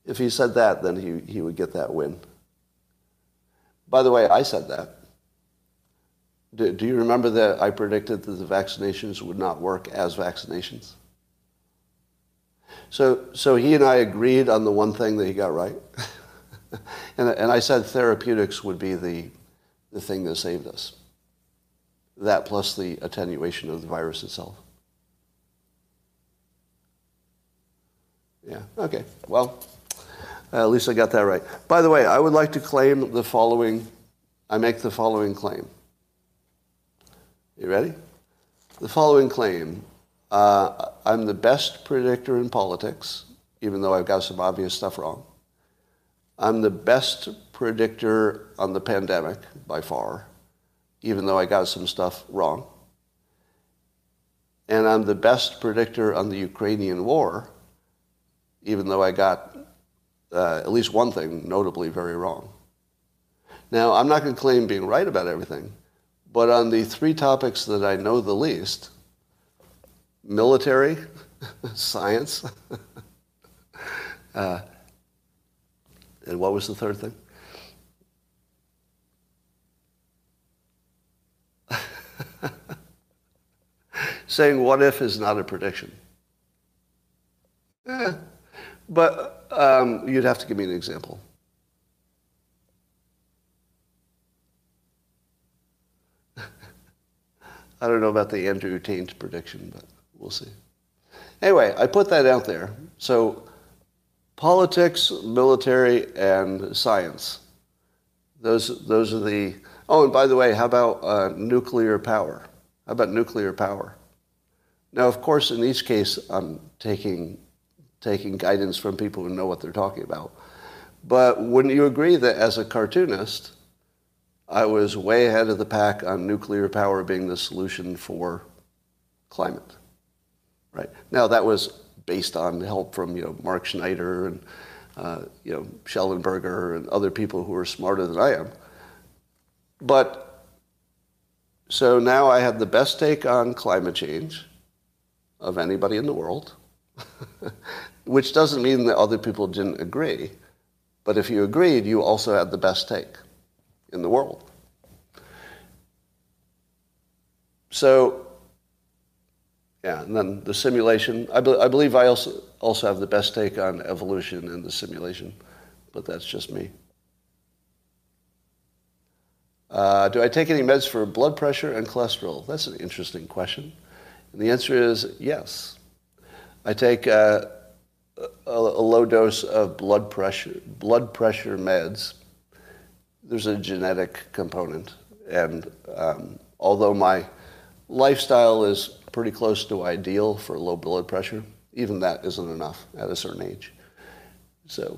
If he said that, then he, he would get that win. By the way, I said that. Do, do you remember that I predicted that the vaccinations would not work as vaccinations? So, so he and I agreed on the one thing that he got right. and, and I said therapeutics would be the, the thing that saved us. That plus the attenuation of the virus itself. Yeah, okay, well... Uh, at least I got that right. By the way, I would like to claim the following. I make the following claim. You ready? The following claim. Uh, I'm the best predictor in politics, even though I've got some obvious stuff wrong. I'm the best predictor on the pandemic, by far, even though I got some stuff wrong. And I'm the best predictor on the Ukrainian war, even though I got... Uh, at least one thing notably very wrong. Now, I'm not going to claim being right about everything, but on the three topics that I know the least, military, science, uh, and what was the third thing? Saying what if is not a prediction. Eh, but... Um, you'd have to give me an example. I don't know about the Andrew Tate prediction, but we'll see. Anyway, I put that out there. So politics, military, and science. Those those are the... Oh, and by the way, how about uh, nuclear power? How about nuclear power? Now, of course, in each case, I'm taking taking guidance from people who know what they're talking about. But wouldn't you agree that as a cartoonist, I was way ahead of the pack on nuclear power being the solution for climate? Right. Now, that was based on help from, you know, Mark Schneider and, uh, you know, Schellenberger and other people who are smarter than I am. But so now I have the best take on climate change of anybody in the world, which doesn't mean that other people didn't agree. But if you agreed, you also had the best take in the world. So, yeah, and then the simulation. I, be- I believe I also also have the best take on evolution and the simulation, but that's just me. Uh, do I take any meds for blood pressure and cholesterol? That's an interesting question. And the answer is yes. I take uh, a, a low dose of blood pressure blood pressure meds. There's a genetic component, and um, although my lifestyle is pretty close to ideal for low blood pressure, even that isn't enough at a certain age. So,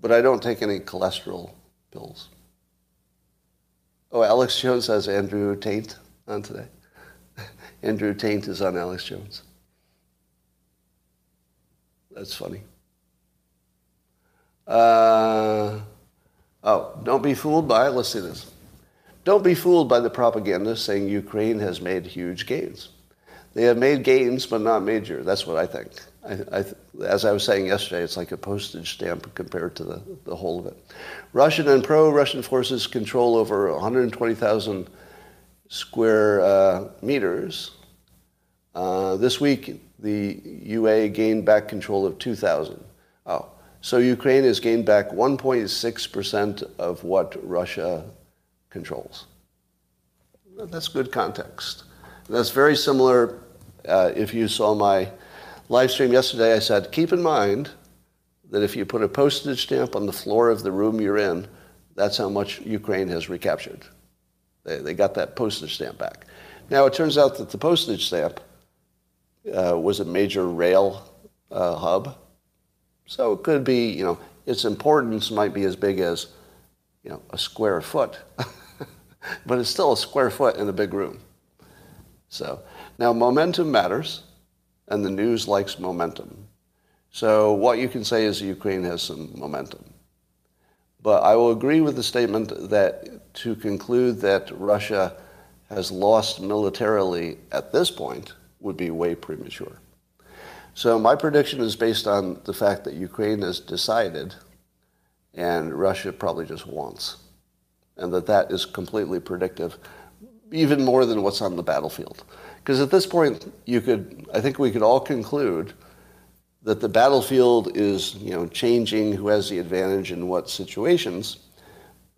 but I don't take any cholesterol pills. Oh, Alex Jones has Andrew Tate on today. Andrew Tate is on Alex Jones. That's funny. Uh, oh, don't be fooled by, let's see this. Don't be fooled by the propaganda saying Ukraine has made huge gains. They have made gains, but not major. That's what I think. I, I, as I was saying yesterday, it's like a postage stamp compared to the, the whole of it. Russian and pro-Russian forces control over one hundred twenty thousand square uh, meters. Uh, this week, the U A gained back control of two thousand. Oh, so Ukraine has gained back one point six percent of what Russia controls. That's good context. That's very similar. Uh, if you saw my live stream yesterday, I said, keep in mind that if you put a postage stamp on the floor of the room you're in, that's how much Ukraine has recaptured. They, they got that postage stamp back. Now, it turns out that the postage stamp uh, was a major rail uh, hub. So it could be, you know, its importance might be as big as, you know, a square foot. But it's still a square foot in a big room. So now momentum matters, and the news likes momentum. So what you can say is Ukraine has some momentum. But I will agree with the statement that to conclude that Russia has lost militarily at this point would be way premature. So my prediction is based on the fact that Ukraine has decided and Russia probably just wants, and that that is completely predictive, even more than what's on the battlefield. Because at this point, you could, I think we could all conclude that the battlefield is, you know, changing who has the advantage in what situations,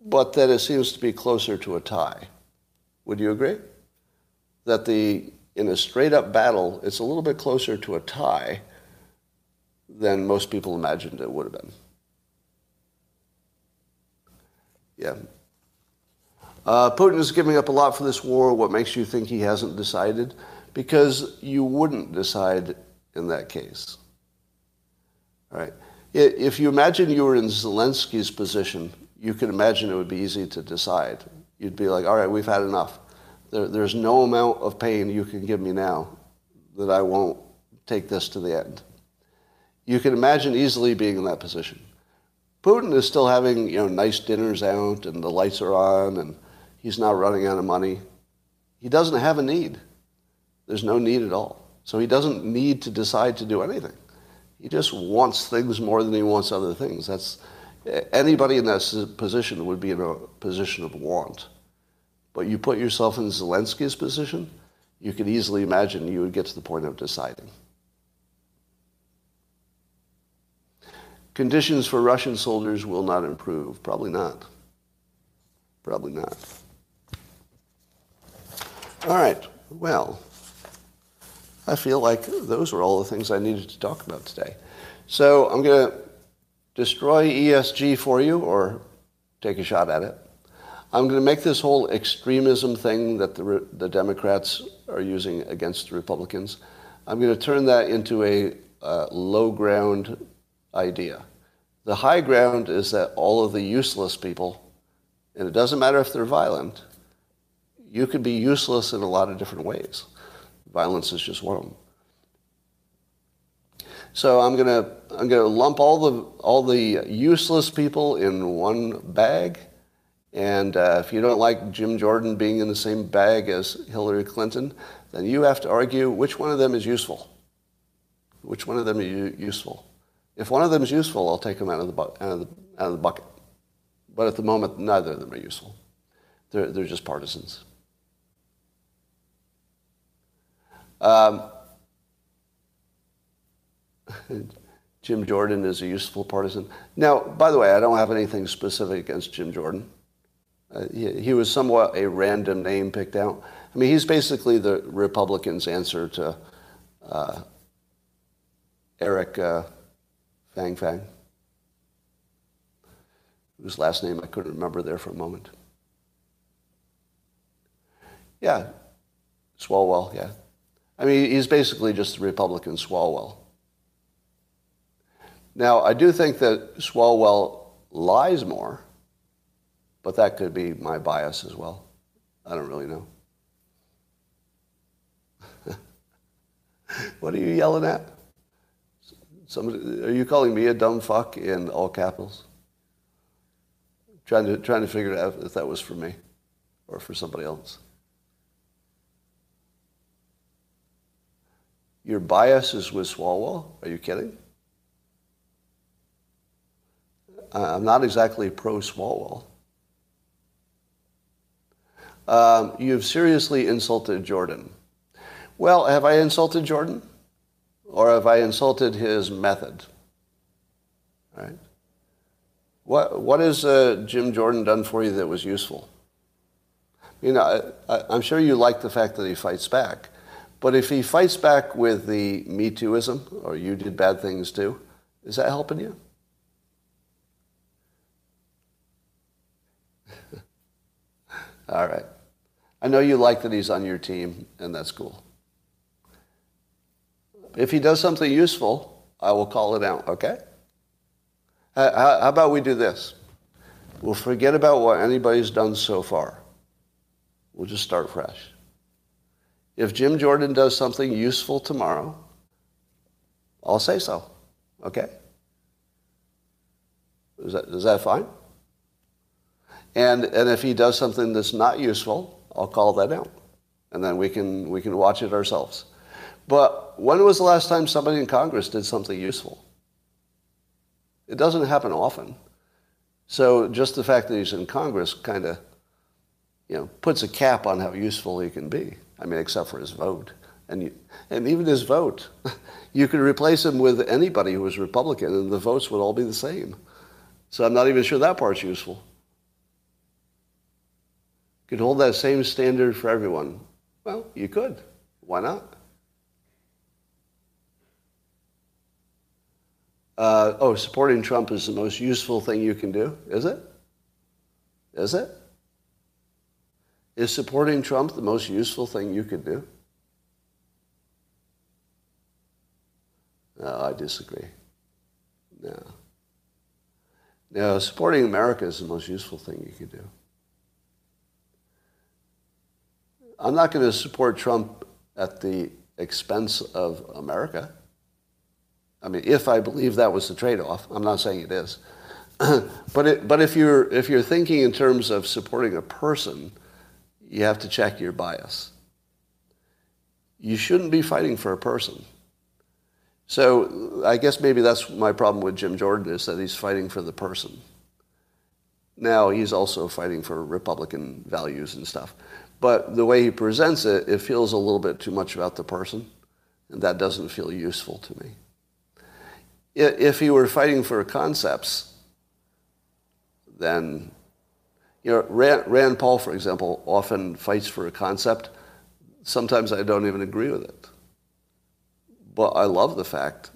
but that it seems to be closer to a tie. Would you agree? That the in a straight-up battle, it's a little bit closer to a tie than most people imagined it would have been. Yeah. Uh, Putin is giving up a lot for this war. What makes you think he hasn't decided? Because you wouldn't decide in that case. All right. If you imagine you were in Zelensky's position, you could imagine it would be easy to decide. You'd be like, all right, we've had enough. There, there's no amount of pain you can give me now that I won't take this to the end. You can imagine easily being in that position. Putin is still having, you know, nice dinners out and the lights are on and he's not running out of money. He doesn't have a need. There's no need at all. So he doesn't need to decide to do anything. He just wants things more than he wants other things. That's, anybody in that position would be in a position of want. But you put yourself in Zelensky's position, you could easily imagine you would get to the point of deciding. Conditions for Russian soldiers will not improve. Probably not. Probably not. All right. Well, I feel like those were all the things I needed to talk about today. So I'm going to destroy E S G for you or take a shot at it. I'm going to make this whole extremism thing that the, the Democrats are using against the Republicans, I'm going to turn that into a uh, low ground idea. The high ground is that all of the useless people, and it doesn't matter if they're violent, you could be useless in a lot of different ways. Violence is just one of them. So I'm going to I'm going to lump all the all the useless people in one bag, and uh, if you don't like Jim Jordan being in the same bag as Hillary Clinton, then you have to argue which one of them is useful. Which one of them is useful? If one of them is useful, I'll take them out of the bu- out of the, out of the bucket. But at the moment, neither of them are useful. They're they're just partisans. Um, Jim Jordan is a useful partisan. Now, by the way, I don't have anything specific against Jim Jordan. Uh, he, he was somewhat a random name picked out. I mean, he's basically the Republicans' answer to uh, Eric uh, Fang Fang, whose last name I couldn't remember there for a moment. Yeah, Swalwell, yeah. I mean, he's basically just the Republican Swalwell. Now, I do think that Swalwell lies more, but that could be my bias as well. I don't really know. What are you yelling at? Somebody, are you calling me a dumb fuck in all capitals? I'm trying to trying to figure out if that was for me or for somebody else. Your bias is with Swalwell? Are you kidding? I'm not exactly pro-Swalwell. Um, you've seriously insulted Jordan. Well, have I insulted Jordan? Or have I insulted his method? All right. What What has uh, Jim Jordan done for you that was useful? You know, I, I, I'm sure you like the fact that he fights back. But if he fights back with the Me Too-ism, or you did bad things too, is that helping you? All right. I know you like that he's on your team, and that's cool. If he does something useful, I will call it out, okay? How about we do this? We'll forget about what anybody's done so far. We'll just start fresh. If Jim Jordan does something useful tomorrow, I'll say so, okay? Is that, is that fine? And and if he does something that's not useful, I'll call that out, and then we can we can watch it ourselves. But when was the last time somebody in Congress did something useful? It doesn't happen often. So just the fact that he's in Congress kind of, you know, puts a cap on how useful he can be. I mean, except for his vote, and you, and even his vote, you could replace him with anybody who was Republican, and the votes would all be the same. So I'm not even sure that part's useful. Could hold that same standard for everyone. Well, you could. Why not? Uh, oh, supporting Trump is the most useful thing you can do? Is it? Is it? Is supporting Trump the most useful thing you could do? No, I disagree. No. No, supporting America is the most useful thing you could do. I'm not going to support Trump at the expense of America. I mean, if I believe that was the trade-off, I'm not saying it is. but it, but if you're if you're thinking in terms of supporting a person, you have to check your bias. You shouldn't be fighting for a person. So I guess maybe that's my problem with Jim Jordan is that he's fighting for the person. Now he's also fighting for Republican values and stuff. But the way he presents it, it feels a little bit too much about the person, and that doesn't feel useful to me. If he were fighting for concepts, then, you know, Rand, Rand Paul, for example, often fights for a concept. Sometimes I don't even agree with it. But I love the fact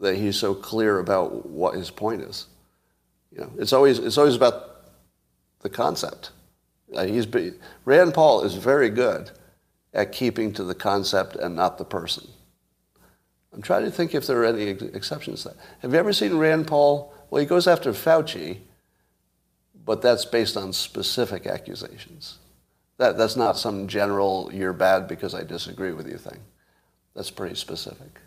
that he's so clear about what his point is. You know, it's always it's always about the concept. Uh, he's be, Rand Paul is very good at keeping to the concept and not the person. I'm trying to think if there are any ex- exceptions to that. Have you ever seen Rand Paul? Well, he goes after Fauci, but that's based on specific accusations. That that's not some general "you're bad because I disagree with you" thing. That's pretty specific.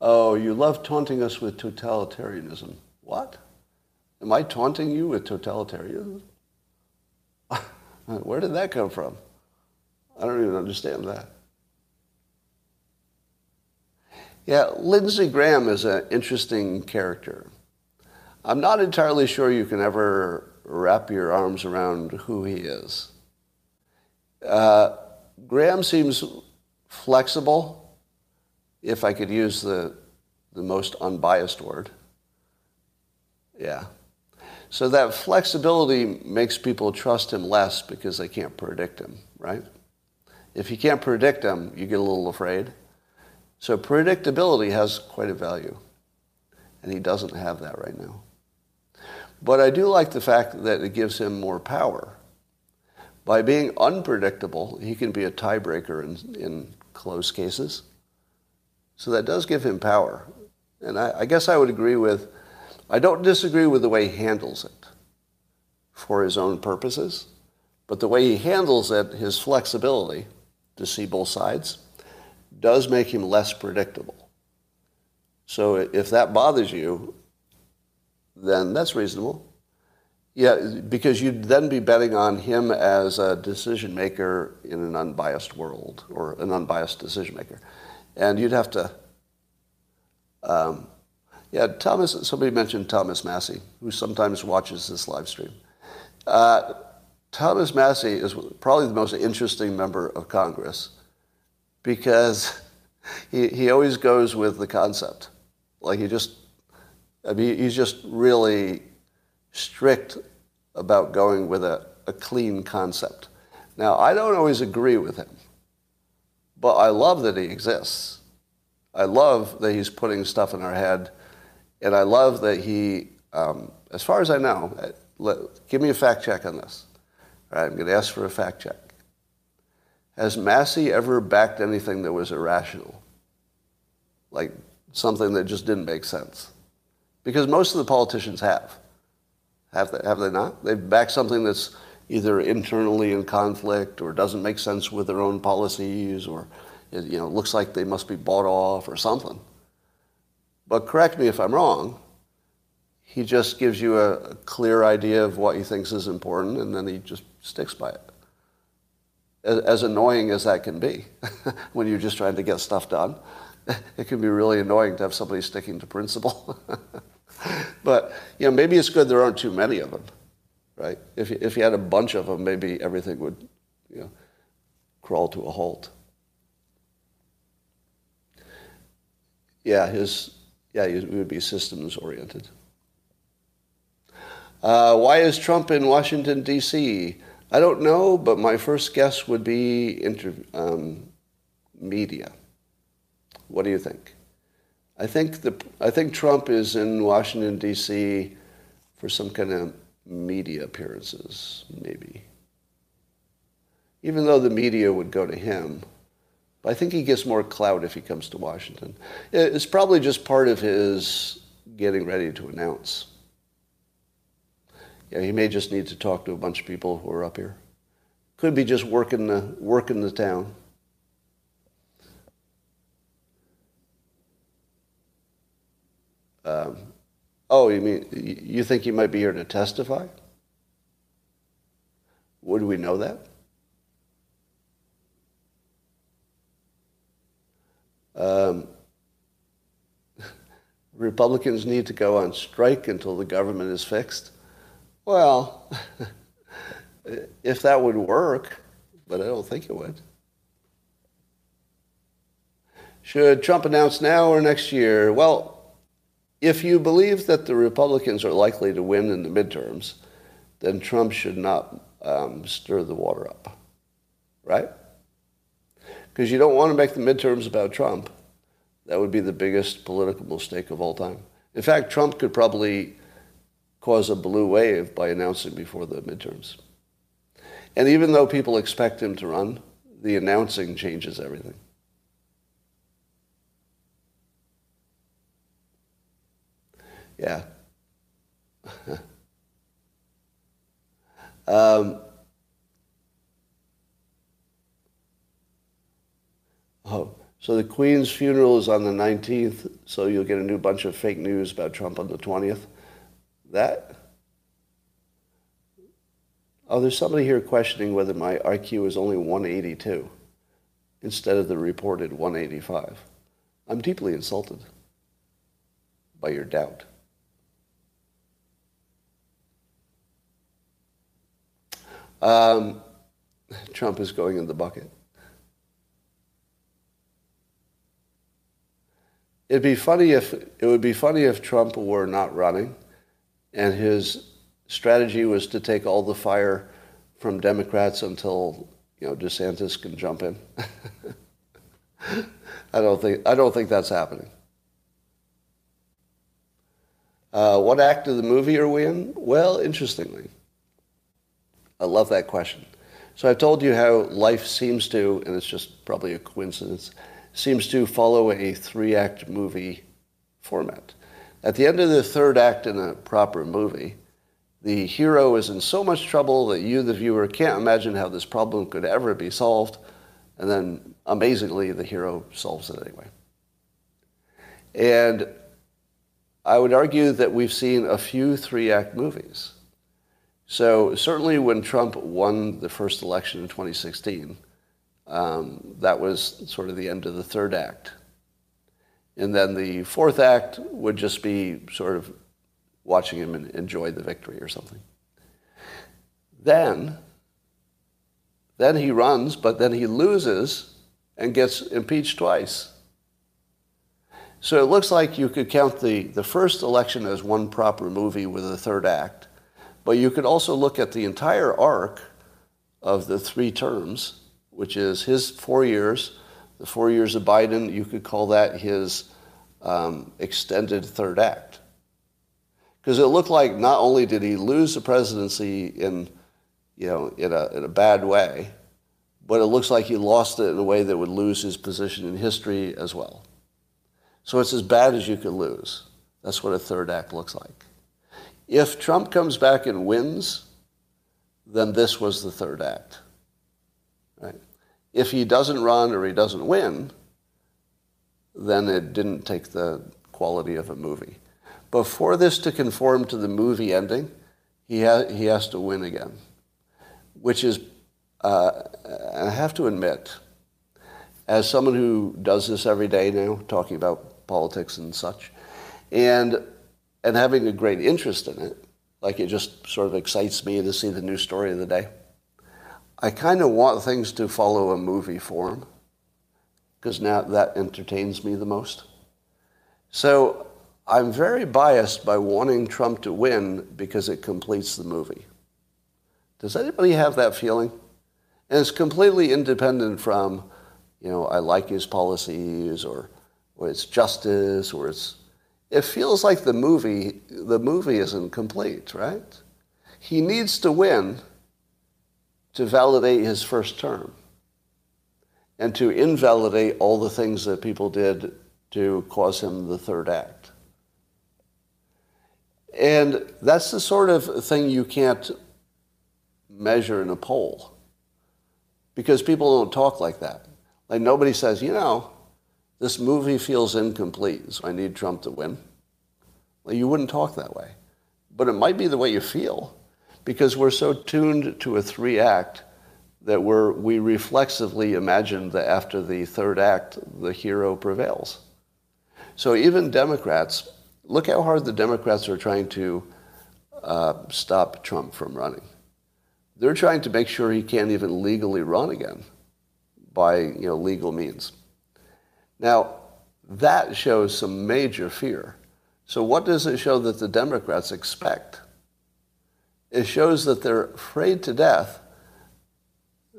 Oh, you love taunting us with totalitarianism. What? Am I taunting you with totalitarianism? Where did that come from? I don't even understand that. Yeah, Lindsey Graham is an interesting character. I'm not entirely sure you can ever wrap your arms around who he is. Uh, Graham seems flexible, if I could use the the most unbiased word. Yeah. So that flexibility makes people trust him less because they can't predict him, right? If you can't predict him, you get a little afraid. So predictability has quite a value, and he doesn't have that right now. But I do like the fact that it gives him more power. By being unpredictable, he can be a tiebreaker in, in close cases. So that does give him power. And I, I guess I would agree with, I don't disagree with the way he handles it for his own purposes, but the way he handles it, his flexibility to see both sides, does make him less predictable. So if that bothers you, then that's reasonable. Yeah, because you'd then be betting on him as a decision maker in an unbiased world, or an unbiased decision maker. And you'd have to, um, yeah, Thomas, somebody mentioned Thomas Massey, who sometimes watches this live stream. Uh, Thomas Massey is probably the most interesting member of Congress because he he always goes with the concept. Like he just, I mean, he's just really strict about going with a, a clean concept. Now, I don't always agree with him. But I love that he exists. I love that he's putting stuff in our head. And I love that he, um, as far as I know, let, give me a fact check on this. All right, I'm going to ask for a fact check. Has Massey ever backed anything that was irrational? Like something that just didn't make sense? Because most of the politicians have. Have they, have they not? They've backed something that's either internally in conflict or doesn't make sense with their own policies or, you know, looks like they must be bought off or something. But correct me if I'm wrong, he just gives you a, a clear idea of what he thinks is important and then he just sticks by it. As, as annoying as that can be when you're just trying to get stuff done, it can be really annoying to have somebody sticking to principle. But, you know, maybe it's good there aren't too many of them. Right? If you, if you had a bunch of them, maybe everything would, you know, crawl to a halt. Yeah, his yeah, he would be systems oriented. Uh, why is Trump in Washington D C? I don't know, but my first guess would be inter, um, media. What do you think? I think the I think Trump is in Washington D C for some kind of media appearances, maybe. Even though the media would go to him, but I think he gets more clout if he comes to Washington. It's probably just part of his getting ready to announce. Yeah, he may just need to talk to a bunch of people who are up here. Could be just working the working the town. Um, Oh, you mean, you think he might be here to testify? Would we know that? Um, Republicans need to go on strike until the government is fixed. Well, if that would work, but I don't think it would. Should Trump announce now or next year? Well, if you believe that the Republicans are likely to win in the midterms, then Trump should not um, stir the water up, right? because you don't want to make the midterms about Trump. That would be the biggest political mistake of all time. In fact, Trump could probably cause a blue wave by announcing before the midterms. And even though people expect him to run, the announcing changes everything. Yeah. um, oh, so the Queen's funeral is on the nineteenth, so you'll get a new bunch of fake news about Trump on the twentieth. That? Oh, there's somebody here questioning whether my I Q is only one eighty-two instead of the reported one eighty-five. I'm deeply insulted by your doubt. Um, Trump is going in the bucket. It'd be funny if it would be funny if Trump were not running, and his strategy was to take all the fire from Democrats until, you know, DeSantis can jump in. I don't think I don't think that's happening. Uh, what act of the movie are we in? Well, interestingly. I love that question. So I've told you how life seems to, and it's just probably a coincidence, seems to follow a three-act movie format. At the end of the third act in a proper movie, the hero is in so much trouble that you, the viewer, can't imagine how this problem could ever be solved, and then, amazingly, the hero solves it anyway. And I would argue that we've seen a few three-act movies. So certainly when Trump won the first election in twenty sixteen, um, that was sort of the end of the third act. And then the fourth act would just be sort of watching him and enjoy the victory or something. Then, then he runs, but then he loses and gets impeached twice. So it looks like you could count the, the first election as one proper movie with a third act. But you could also look at the entire arc of the three terms, which is his four years, the four years of Biden. You could call that his um, extended third act. Because it looked like not only did he lose the presidency in, you know, in a, in a bad way, but it looks like he lost it in a way that would lose his position in history as well. So it's as bad as you could lose. That's what a third act looks like. If Trump comes back and wins, then this was the third act. Right? If he doesn't run or he doesn't win, then it didn't take the quality of a movie. But for this to conform to the movie ending, he, ha- he has to win again, which is, uh, I have to admit, as someone who does this every day now, talking about politics and such, and... and having a great interest in it, like it just sort of excites me to see the new story of the day. I kind of want things to follow a movie form, because now that entertains me the most. So I'm very biased by wanting Trump to win because it completes the movie. Does anybody have that feeling? And it's completely independent from, you know, I like his policies, or, or it's justice, or it's... It feels like the movie, the movie isn't complete, right? He needs to win to validate his first term and to invalidate all the things that people did to cause him the third act. And that's the sort of thing you can't measure in a poll, because people don't talk like that. Like nobody says, you know, this movie feels incomplete, so I need Trump to win. Well, you wouldn't talk that way. But it might be the way you feel, because we're so tuned to a three-act that we're, we reflexively imagine that after the third act, the hero prevails. So even Democrats, look how hard the Democrats are trying to uh, stop Trump from running. They're trying to make sure he can't even legally run again by, you know, legal means. Now, that shows some major fear. So what does it show that the Democrats expect? It shows that they're afraid to death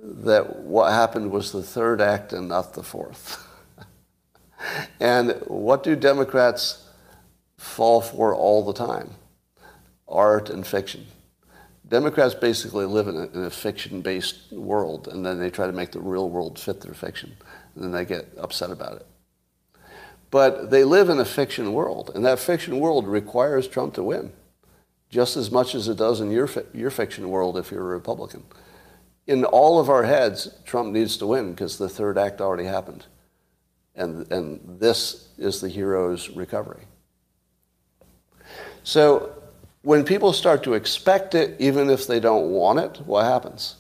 that what happened was the third act and not the fourth. And what do Democrats fall for all the time? Art and fiction. Democrats basically live in a, in a fiction-based world, and then they try to make the real world fit their fiction, and then they get upset about it. But they live in a fiction world, and that fiction world requires Trump to win, just as much as it does in your, your fiction world if you're a Republican. In all of our heads, Trump needs to win because the third act already happened. And, and this is the hero's recovery. So when people start to expect it, even if they don't want it, what happens?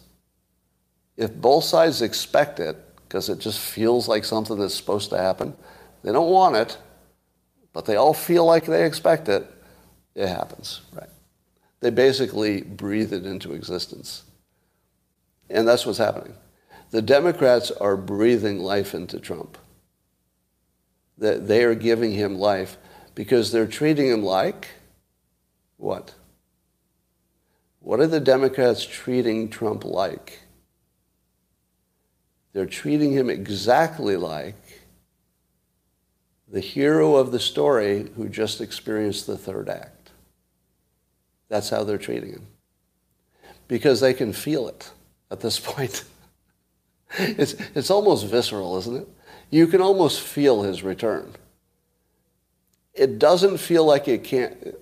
If both sides expect it, because it just feels like something that's supposed to happen, they don't want it, but they all feel like they expect it, it happens, right? They basically breathe it into existence. And that's what's happening. The Democrats are breathing life into Trump. That they are giving him life because they're treating him like what? What are the Democrats treating Trump like? They're treating him exactly like the hero of the story who just experienced the third act. That's how they're treating him. Because they can feel it at this point. It's, it's almost visceral, isn't it? You can almost feel his return. It doesn't feel like it can't.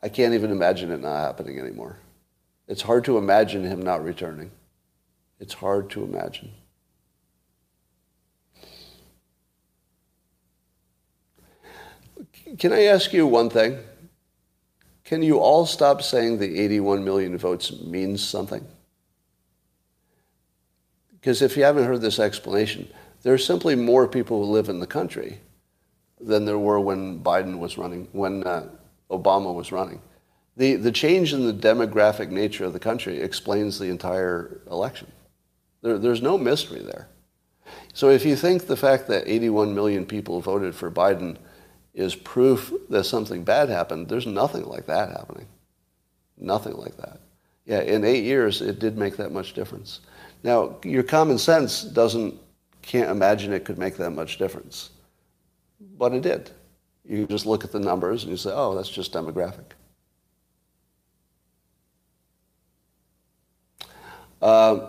I can't even imagine it not happening anymore. It's hard to imagine him not returning. It's hard to imagine. Can I ask you one thing? Can you all stop saying the eighty-one million votes means something? Because if you haven't heard this explanation, there are simply more people who live in the country than there were when Biden was running, when uh, Obama was running. The, the change in the demographic nature of the country explains the entire election. There, there's no mystery there. So if you think the fact that eighty-one million people voted for Biden is proof that something bad happened, there's nothing like that happening. Nothing like that. Yeah, in eight years, it did make that much difference. Now, your common sense doesn't, can't imagine it could make that much difference. But it did. You just look at the numbers and you say, oh, that's just demographic. Uh,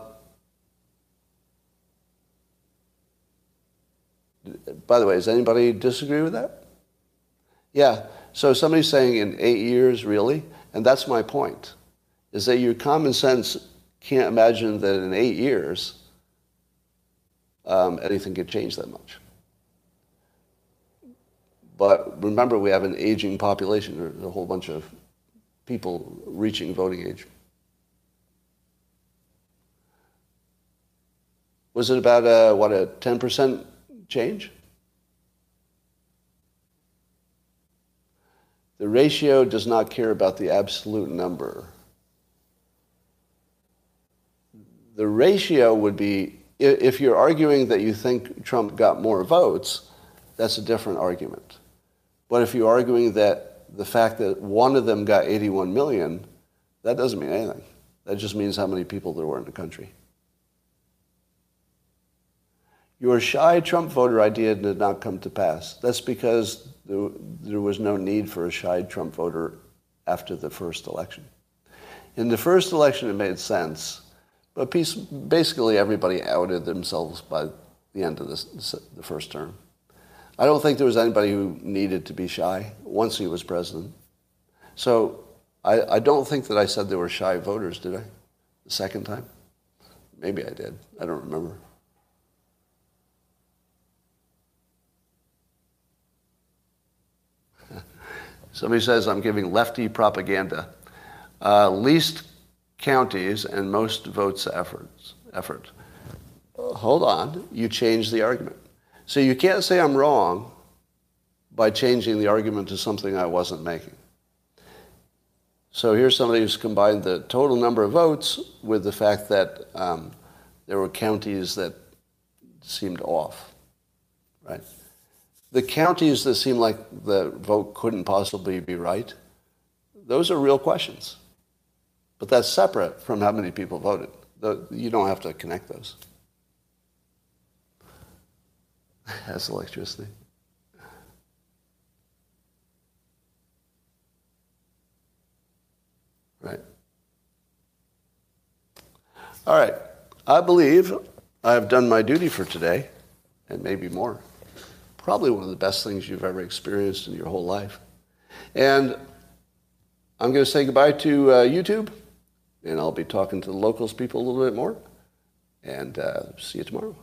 by the way, does anybody disagree with that? Yeah, so somebody's saying in eight years, really? And that's my point, is that your common sense can't imagine that in eight years um, anything could change that much. But remember, we have an aging population. There's a whole bunch of people reaching voting age. Was it about, a, what, a ten percent change? The ratio does not care about the absolute number. The ratio would be, if you're arguing that you think Trump got more votes, that's a different argument. But if you're arguing that the fact that one of them got eighty-one million, that doesn't mean anything. That just means how many people there were in the country. Your shy Trump voter idea did not come to pass. That's because there, there was no need for a shy Trump voter after the first election. In the first election, it made sense, but piece, basically everybody outed themselves by the end of this, the first term. I don't think there was anybody who needed to be shy once he was president. So I, I don't think that I said there were shy voters, did I? The second time? Maybe I did. I don't remember. Somebody says I'm giving lefty propaganda. Uh, least counties and most votes efforts, effort. Hold on. You change the argument. So you can't say I'm wrong by changing the argument to something I wasn't making. So here's somebody who's combined the total number of votes with the fact that um, there were counties that seemed off, right? The counties that seem like the vote couldn't possibly be right, those are real questions. But that's separate from how many people voted. You don't have to connect those. That's electricity. Right. All right. I believe I've done my duty for today, and maybe more. Probably one of the best things you've ever experienced in your whole life. And I'm going to say goodbye to uh, YouTube, and I'll be talking to the locals people a little bit more. And uh, see you tomorrow.